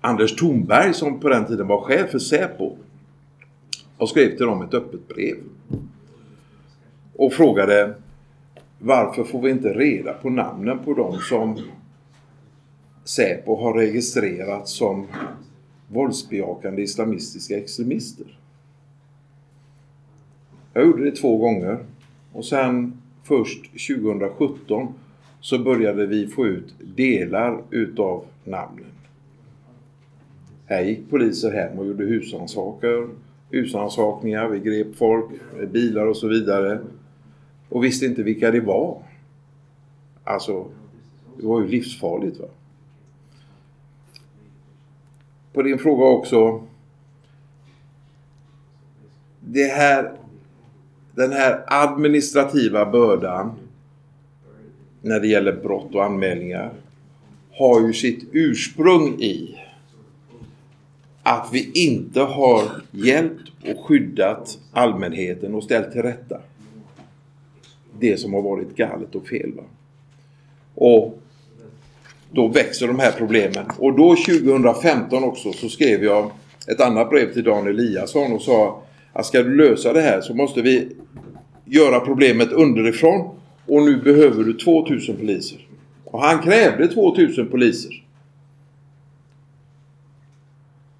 Anders Thornberg som på den tiden var chef för Säpo. Jag skrev till dem ett öppet brev och frågade varför får vi inte reda på namnen på dem som Säpo har registrerat som våldsbejakande islamistiska extremister. Jag gjorde det 2 gånger och sen först 2017 så började vi få ut delar utav namnen. Här gick poliser hem och gjorde husansakningar, vi grep folk, bilar och så vidare och visste inte vilka det var. Alltså, det var ju livsfarligt, va? På din fråga också, den här administrativa bördan när det gäller brott och anmälningar har ju sitt ursprung i att vi inte har hjälpt och skyddat allmänheten och ställt till rätta det som har varit galet och fel, va? Och då växer de här problemen. Och då 2015 också så skrev jag ett annat brev till Daniel Eliasson och sa att ska du lösa det här så måste vi göra problemet underifrån och nu behöver du 2000 poliser. Och han krävde 2000 poliser.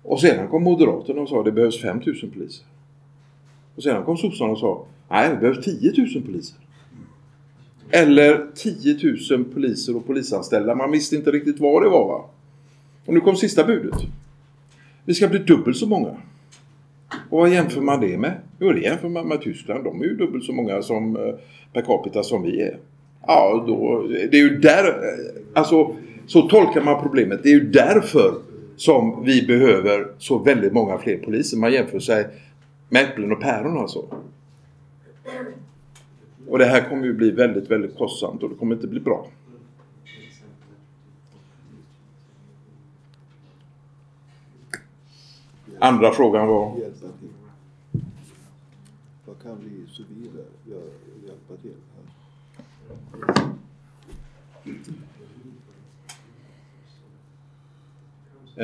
Och sedan kom Moderaterna och sa att det behövs 5000 poliser. Och sedan kom sossarna och sa nej, det behövs 10 000 poliser. Eller 10 000 poliser och polisanställda. Man visste inte riktigt vad det var, va? Och nu kom sista budet. Vi ska bli dubbelt så många. Och vad jämför man det med? Jo, det jämför man med Tyskland. De är ju dubbelt så många som per capita som vi är. Ja, då, det är ju där... Alltså, så tolkar man problemet. Det är ju därför som vi behöver så väldigt många fler poliser. Man jämför sig med äpplen och päron, alltså. Och det här kommer ju bli väldigt, väldigt kostsamt och det kommer inte bli bra. Andra frågan var... Vad kan vi civila hjälpa till här?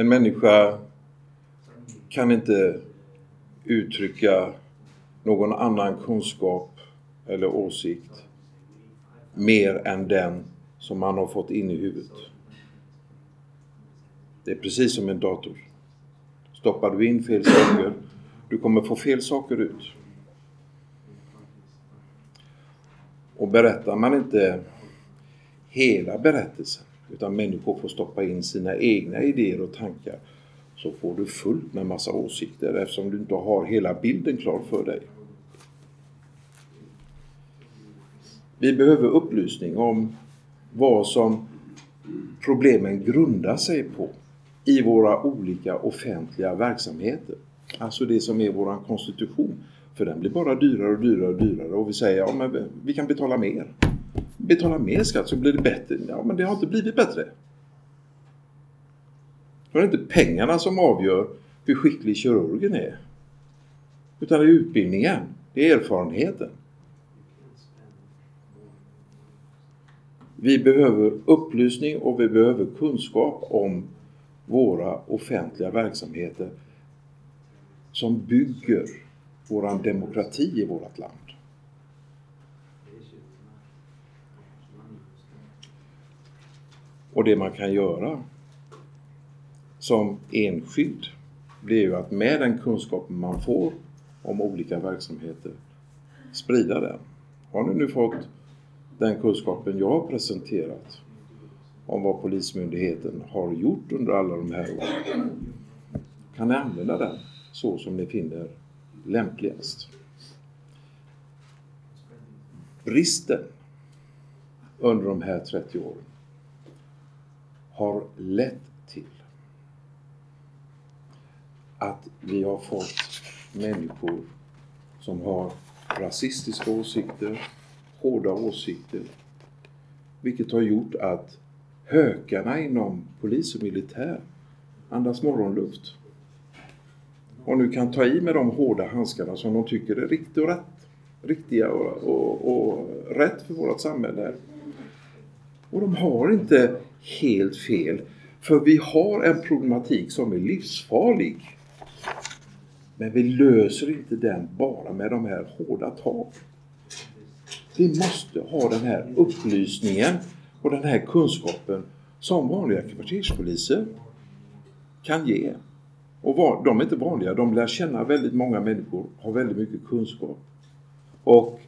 En människa kan inte uttrycka någon annan kunskap eller åsikt mer än den som man har fått in i huvudet. Det är precis som en dator. Stoppar du in fel saker, du kommer få fel saker ut. Och berättar man inte hela berättelsen, utan människor får stoppa in sina egna idéer och tankar, så får du fullt med massa åsikter eftersom du inte har hela bilden klar för dig. Vi behöver upplysning om vad som problemen grundar sig på i våra olika offentliga verksamheter. Alltså det som är vår konstitution. För den blir bara dyrare och dyrare och dyrare. Och vi säger, ja men vi kan betala mer. Betala mer skatt så blir det bättre. Ja men det har inte blivit bättre. Det är inte pengarna som avgör hur skicklig kirurgen är. Utan det är utbildningen. Det är erfarenheten. Vi behöver upplysning och vi behöver kunskap om våra offentliga verksamheter som bygger vår demokrati i vårt land. Och det man kan göra som enskild, det är ju att med den kunskapen man får om olika verksamheter sprida den. Har ni nu fått den kunskapen jag har presenterat om vad polismyndigheten har gjort under alla de här åren, kan ni använda den så som ni finner lämpligast. Bristen under de här 30 åren har lett till att vi har fått människor som har rasistiska åsikter, hårda åsikter, vilket har gjort att hökarna inom polis och militär andas morgonluft och nu kan ta i med de hårda handskarna som de tycker är riktigt och rätt, riktiga och rätt för vårt samhälle. Och de har inte helt fel, för vi har en problematik som är livsfarlig, men vi löser inte den bara med de här hårda tagen. Vi måste ha den här upplysningen och den här kunskapen som vanliga kvarterspoliser kan ge. Och de är inte vanliga, de lär känna väldigt många människor, har väldigt mycket kunskap. Och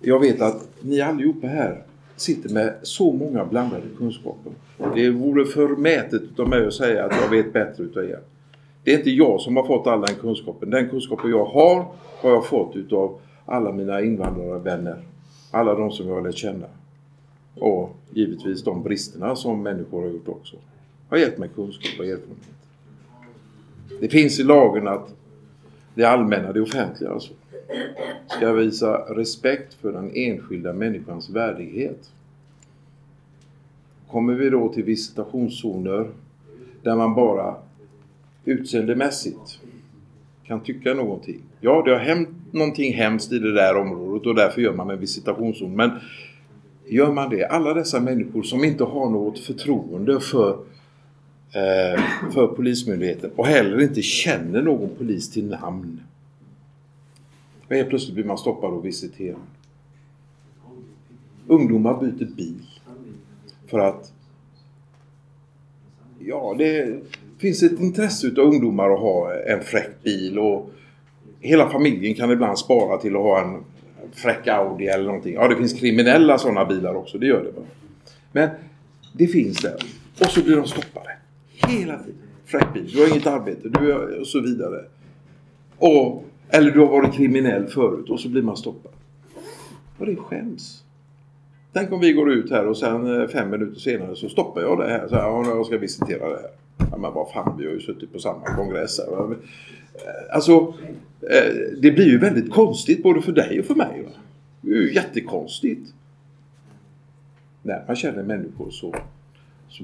jag vet att ni allihopa här sitter med så många blandade kunskaper. Det vore förmätet utav mig att säga att jag vet bättre utav er. Det är inte jag som har fått all den kunskapen. Den kunskapen jag har jag fått utav alla mina invandrarvänner. Alla de som jag har lärt känna. Och givetvis de bristerna som människor har gjort också. Har gett mig kunskap och erfarenhet. Det finns i lagen att det allmänna, det offentliga alltså, ska visa respekt för den enskilda människans värdighet. Kommer vi då till visitationszoner där man bara utseendemässigt kan tycka någonting. Ja, det har hänt någonting hemskt i det där området och därför gör man en visitationszon. Men gör man det, alla dessa människor som inte har något förtroende för polismyndigheten och heller inte känner någon polis till namn. Men helt plötsligt blir man stoppad och visiterad. Ungdomar byter bil. För att ja, det finns ett intresse utav ungdomar att ha en fräck bil. Och hela familjen kan ibland spara till att ha en fräck Audi eller någonting. Ja, det finns kriminella sådana bilar också, det gör det bara. Men det finns där. Och så blir de stoppade. Hela tiden. Fräck bil, du har inget arbete, du och så vidare. Och eller du har varit kriminell förut och så blir man stoppad. Och det skäms. Tänk om vi går ut här och sen 5 minuter senare så stoppar jag det här. Så här, jag ska visitera det här. Ja, men vad fan, vi har ju suttit på samma kongress här. Alltså, det blir ju väldigt konstigt både för dig och för mig. Va? Det är ju jättekonstigt. När man känner människor så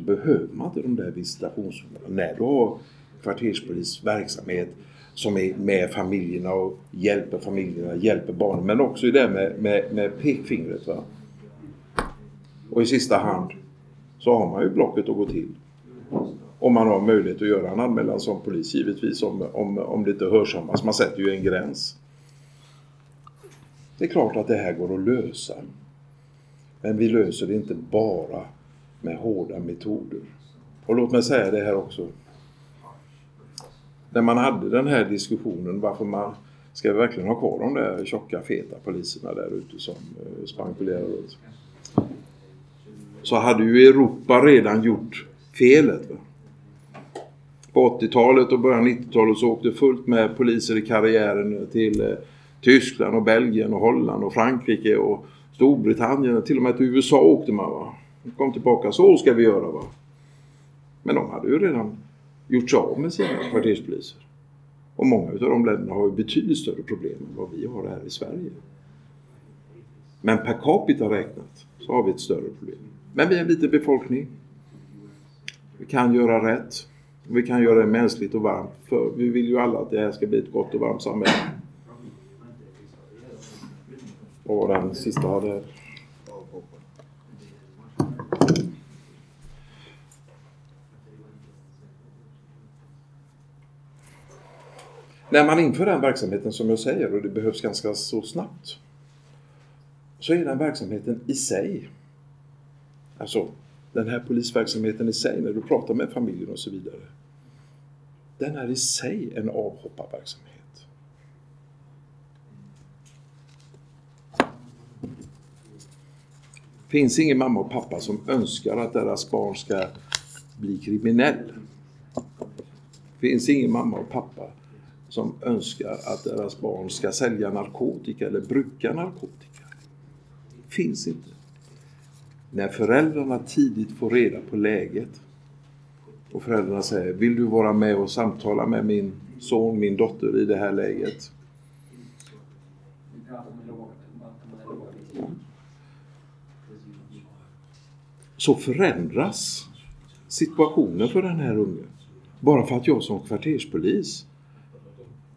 behöver man inte de där visitationszonerna. När du har kvarterspolisverksamhet som är med familjerna och hjälper familjerna, hjälper barnen. Men också i det med pekfingret. Va? Och i sista hand så har man ju blocket att gå till. Om man har möjlighet att göra en anmälan som polis givetvis om det inte hörsammas. Man sätter ju en gräns. Det är klart att det här går att lösa. Men vi löser det inte bara med hårda metoder. Och låt mig säga det här också. När man hade den här diskussionen varför man ska verkligen ha kvar de där tjocka, feta poliserna där ute som spankulerar runt. Så hade ju Europa redan gjort felet. Va? På 80-talet och början 90-talet så åkte fullt med poliser i karriären till Tyskland och Belgien och Holland och Frankrike och Storbritannien. Till och med till USA åkte man, va? De kom tillbaka, så ska vi göra, va? Men de hade ju redan gjort sig av med sina kvarterspoliser. Och många av de länderna har ju betydligt större problem än vad vi har här i Sverige. Men per capita räknat så har vi ett större problem. Men vi är en liten befolkning. Vi kan göra rätt. Vi kan göra det mänskligt och varmt. För vi vill ju alla att det här ska bli ett gott och varmt samhälle. Och den sista hade... När man inför den verksamheten som jag säger, och det behövs ganska så snabbt, så är den verksamheten i sig, alltså den här polisverksamheten i sig, när du pratar med familjen och så vidare, den är i sig en avhopparverksamhet. Finns ingen mamma och pappa som önskar att deras barn ska bli kriminell. Finns ingen mamma och pappa som önskar att deras barn ska sälja narkotika eller bruka narkotika. Finns inte. När föräldrarna tidigt får reda på läget och föräldrarna säger, vill du vara med och samtala med min son, min dotter i det här läget? Så förändras situationen för den här ungen. Bara för att jag som kvarterspolis,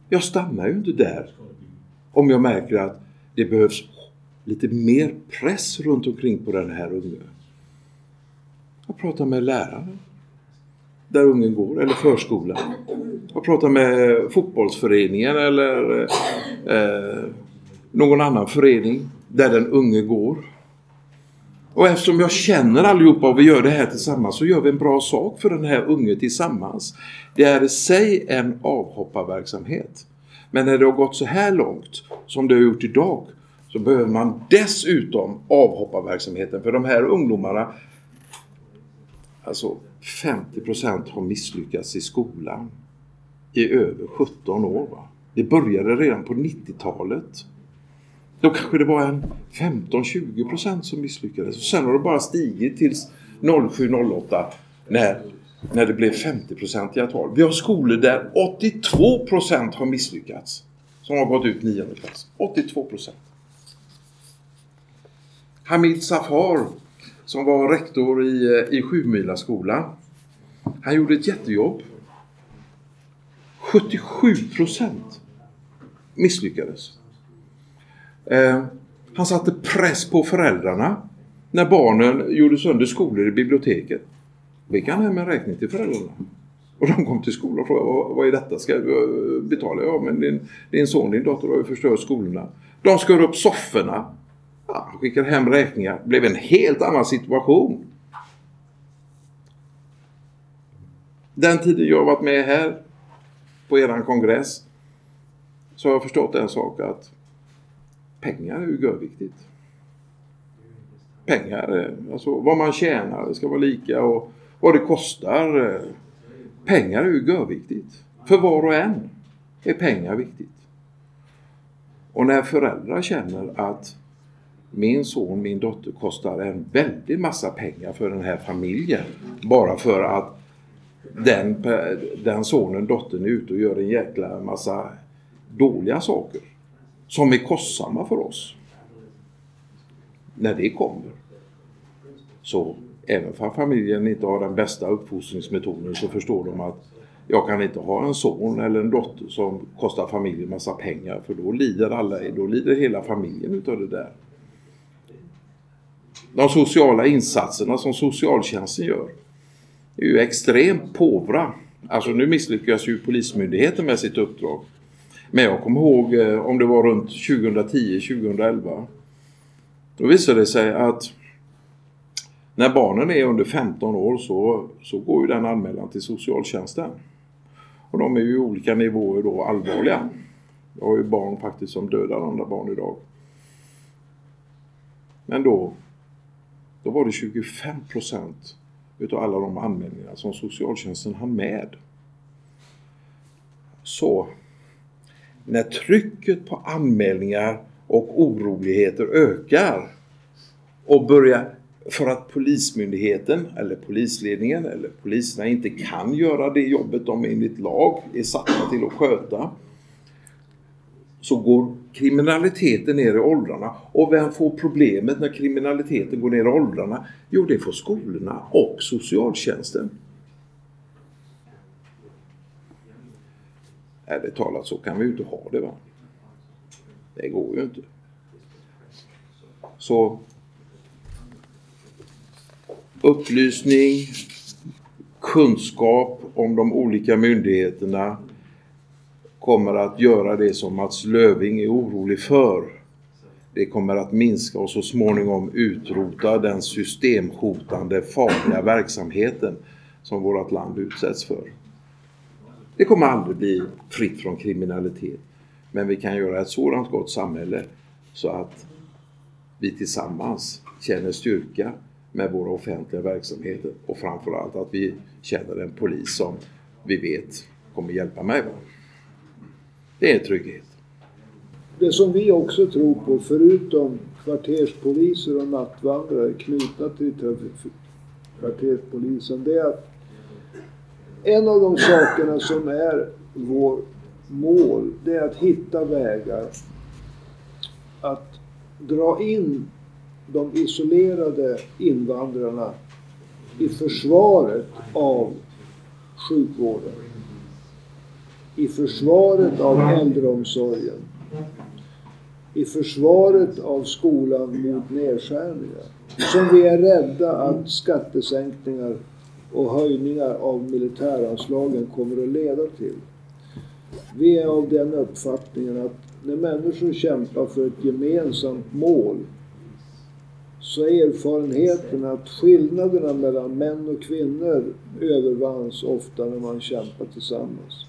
jag stannar ju inte där. Om jag märker att det behövs lite mer press runt omkring på den här ungen. Jag pratar med läraren där ungen går, eller förskolan. Jag pratar med fotbollsföreningen eller någon annan förening där den unge går. Och eftersom jag känner allihopa och vi gör det här tillsammans, så gör vi en bra sak för den här ungen tillsammans. Det är i sig en avhopparverksamhet. Men när det har gått så här långt som det har gjort idag, så behöver man dessutom avhopparverksamheten. För de här ungdomarna, alltså 50% har misslyckats i skolan i över 17 år. Va? Det började redan på 90-talet. Då kanske det var en 15-20% som misslyckades. Och sen har det bara stigit till 07-08 när det blev 50-procentiga tal. Vi har skolor där 82% har misslyckats. Som har gått ut 9:e klass. 82%. Hamid Safar, som var rektor i Sjumilaskolan. Han gjorde ett jättejobb. 77% misslyckades. Han satte press på föräldrarna när barnen gjorde sönder skolor i biblioteket. Vi kan hem en räkning till föräldrarna. Och de kom till skolan och frågade, vad är detta? Ska jag betala? Ja, men din son, din dotter har ju förstört skolorna. De skar upp sofforna. Ja, skickade hem räkningar. Det blev en helt annan situation. Den tiden jag har varit med här på er kongress, så har jag förstått en sak, att pengar är ju görviktigt. Pengar, alltså vad man tjänar ska vara lika, och vad det kostar. Pengar är ju görviktigt. För var och en är pengar viktigt. Och när föräldrar känner att min son, min dotter kostar en väldigt massa pengar för den här familjen. Bara för att den sonen, dottern är ute och gör en jäkla massa dåliga saker. Som är kostsamma för oss. När det kommer. Så även för familjen inte har den bästa uppfostringsmetoden, så förstår de att jag kan inte ha en son eller en dotter som kostar familjen massa pengar. För då lider hela familjen utav det där. De sociala insatserna som socialtjänsten gör är ju extremt påvra. Alltså nu misslyckas ju polismyndigheten med sitt uppdrag. Men jag kommer ihåg om det var runt 2010-2011. Då visade det sig att när barnen är under 15 år så går ju den anmälan till socialtjänsten. Och de är ju i olika nivåer då allvarliga. Jag har ju barn faktiskt som dödar andra barn idag. Men då var det 25% utav alla de anmälningar som socialtjänsten hann med. Så när trycket på anmälningar och oroligheter ökar och börjar, för att polismyndigheten eller polisledningen eller poliserna inte kan göra det jobbet de enligt lag är satta till att sköta, så går kriminaliteten ner i åldrarna. Och vem får problemet när kriminaliteten går ner i åldrarna? Jo, det får skolorna och socialtjänsten. Ärligt talat så kan vi ju inte ha det, va? Det går ju inte. Så upplysning, kunskap om de olika myndigheterna kommer att göra det som Mats Löfving är orolig för. Det kommer att minska och så småningom utrota den systemhotande farliga verksamheten som vårt land utsätts för. Det kommer aldrig bli fritt från kriminalitet, men vi kan göra ett sådant gott samhälle så att vi tillsammans känner styrka med våra offentliga verksamheter och framförallt att vi känner en polis som vi vet kommer hjälpa mig. Det är trygghet. Det som vi också tror på, förutom kvarterspoliser och nattvandrare knutna till kvarterspolisen, det är att en av de sakerna som är vår mål, det är att hitta vägar att dra in de isolerade invandrarna i försvaret av sjukvården, i försvaret av äldreomsorgen, i försvaret av skolan mot nedskärningar, som vi är rädda att skattesänkningar och höjningar av militäranslagen kommer att leda till. Vi är av den uppfattningen att när människor kämpar för ett gemensamt mål, så är erfarenheten att skillnaderna mellan män och kvinnor övervanns ofta när man kämpar tillsammans.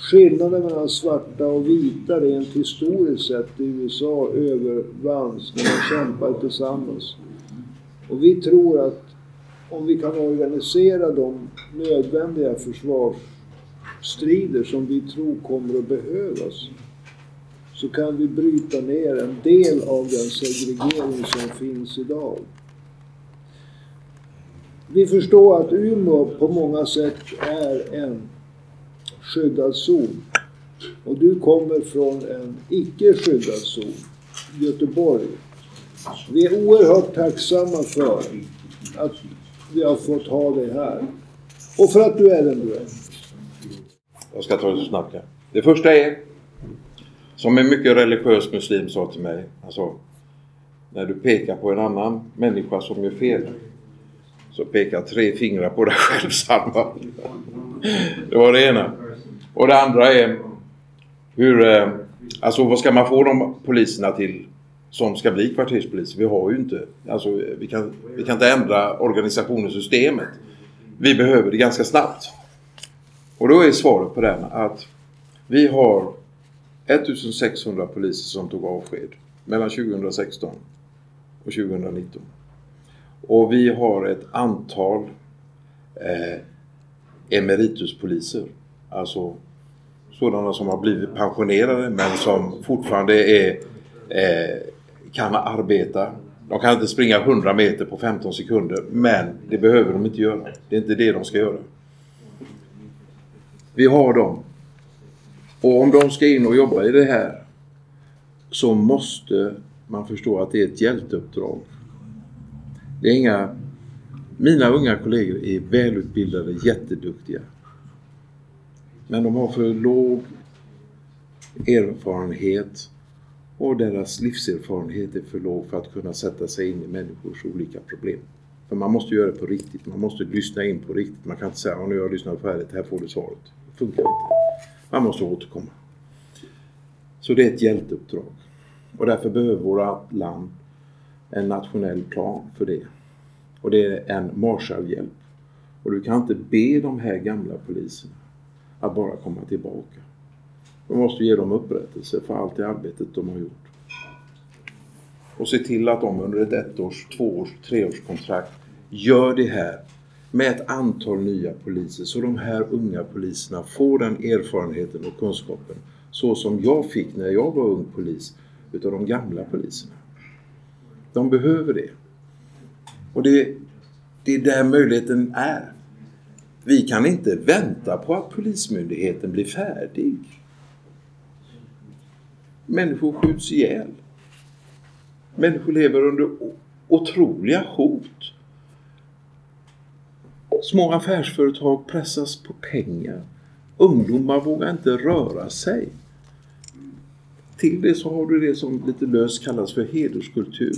Skillnaden mellan svarta och vita rent historiskt sett i USA övervanns när man kämpar tillsammans. Och vi tror att om vi kan organisera de nödvändiga försvarsstrider som vi tror kommer att behövas, så kan vi bryta ner en del av den segregering som finns idag. Vi förstår att Umeå på många sätt är en skyddad zon. Och du kommer från en icke-skyddad zon, Göteborg. Vi är oerhört tacksamma för att vi har fått ha dig här. Och för att du är den du är. Jag ska ta det så snabbt. Det första är, som en mycket religiös muslim sa till mig, alltså, när du pekar på en annan människa som gör fel, så pekar tre fingrar på dig själv samma. Det var det ena. Och det andra är, vad ska man få de poliserna till som ska bli kvarterspoliser? Vi har ju inte, alltså, vi kan inte ändra organisationen, systemet. Vi behöver det ganska snabbt. Och då är svaret på den att vi har 1600 poliser som tog avsked mellan 2016 och 2019. Och vi har ett antal emerituspoliser. Alltså sådana som har blivit pensionerade men som fortfarande kan arbeta. De kan inte springa 100 meter på 15 sekunder, men det behöver de inte göra. Det är inte det de ska göra. Vi har dem. Och om de ska in och jobba i det här, så måste man förstå att det är ett hjälteuppdrag. Det är mina unga kollegor är välutbildade, jätteduktiga. Men de har för låg erfarenhet och deras livserfarenhet är för låg för att kunna sätta sig in i människors olika problem. För man måste göra det på riktigt, man måste lyssna in på riktigt. Man kan inte säga, nu har jag lyssnat färdigt, här får du svaret. Det funkar inte. Man måste återkomma. Så det är ett hjälteuppdrag. Och därför behöver vårt land en nationell plan för det. Och det är en Marshallhjälp. Och du kan inte be de här gamla poliserna att bara komma tillbaka. Du måste ge dem upprättelse för allt det arbetet de har gjort. Och se till att de under ett 1-års, 2-års, 3-årskontrakt gör det här med ett antal nya poliser, så de här unga poliserna får den erfarenheten och kunskapen så som jag fick när jag var ung polis utav de gamla poliserna. De behöver det. Och det är där möjligheten är. Vi kan inte vänta på att polismyndigheten blir färdig. Människor skjuts ihjäl. Människor lever under otroliga hot. Små affärsföretag pressas på pengar. Ungdomar vågar inte röra sig. Till det så har du det som lite löst kallas för hederskultur.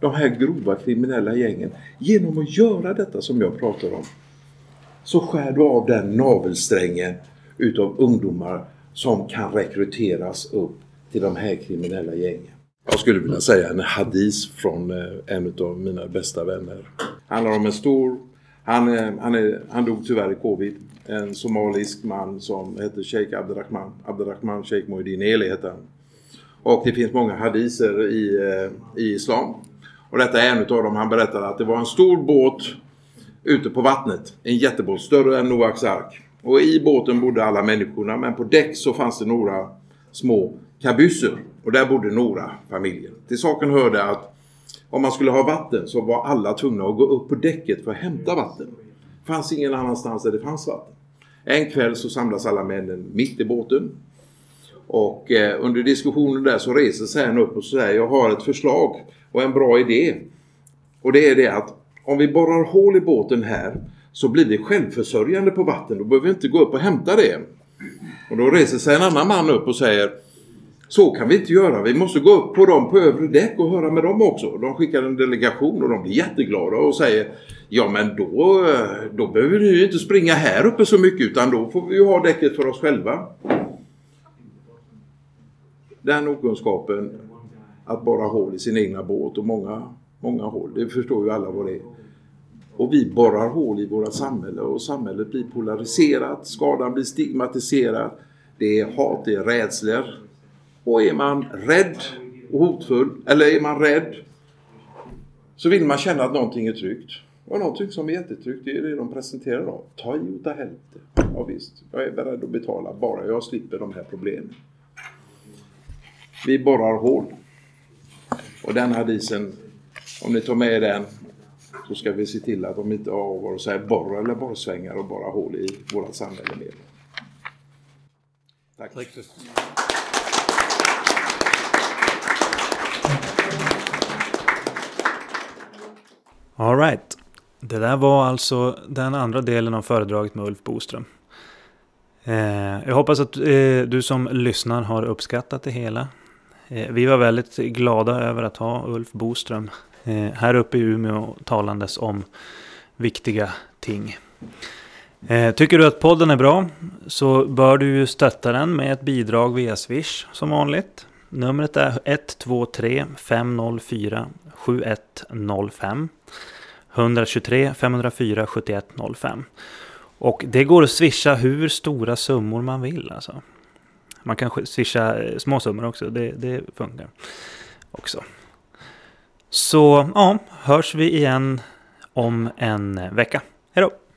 De här grova kriminella gängen. Genom att göra detta som jag pratar om, så skär du av den navelsträngen utav ungdomar som kan rekryteras upp till de här kriminella gängen. Jag skulle vilja säga en hadis från en av mina bästa vänner. Handlar om en stor, han dog tyvärr i covid. En somalisk man som hette Sheikh Abdurrahman Sheikh Moedin Eli hette han. Och det finns många hadiser i islam. Och detta är en av dem. Han berättade att det var en stor båt ute på vattnet. En jättebåt, större än Noaks ark. Och i båten bodde alla människorna. Men på däck så fanns det några små kabysser. Och där bodde några familjer. Till saken hörde att om man skulle ha vatten så var alla tvungna att gå upp på däcket för att hämta vatten. Det fanns ingen annanstans där det fanns vatten. En kväll så samlas alla männen mitt i båten. Och under diskussionen där så reser sig han upp och säger: jag har ett förslag och en bra idé. Och det är det att om vi borrar hål i båten här så blir vi självförsörjande på vatten. Då behöver vi inte gå upp och hämta det. Och då reser sig en annan man upp och säger: så kan vi inte göra. Vi måste gå upp på dem på övre däck och höra med dem också. De skickar en delegation och de blir jätteglada och säger: ja men då behöver vi ju inte springa här uppe så mycket utan då får vi ju ha däcket för oss själva. Den okunskapen att bara hål i sin egna båt och många hål, det förstår ju alla vad det är. Och vi borrar hål i våra samhälle och samhället blir polariserat, skadan blir stigmatiserad, det är hat, det är rädslor. Och är man rädd och hotfull, eller är man rädd, så vill man känna att någonting är tryggt. Och någonting som är jättetryggt, det är det de presenterar då. Ta i och ta hälfte. Ja visst, jag är beredd att betala bara jag slipper de här problemen. Vi borrar hål. Och den hadisen, om ni tar med den, så ska vi se till att de inte avgår och säger borra eller borrsvängar och bara hål i vårat samhälle med. Tack. Tack. All right. Det där var alltså den andra delen av föredraget med Ulf Boström. Jag hoppas att du som lyssnar har uppskattat det hela. Vi var väldigt glada över att ha Ulf Boström här uppe i Umeå talandes om viktiga ting. Tycker du att podden är bra så bör du ju stötta den med ett bidrag via Swish som vanligt. Numret är 123 504 7105 123 504 7105. Och det går att swisha hur stora summor man vill alltså. Man kan swisha små summor också, det funkar också. Så ja, hörs vi igen om en vecka. Hej då!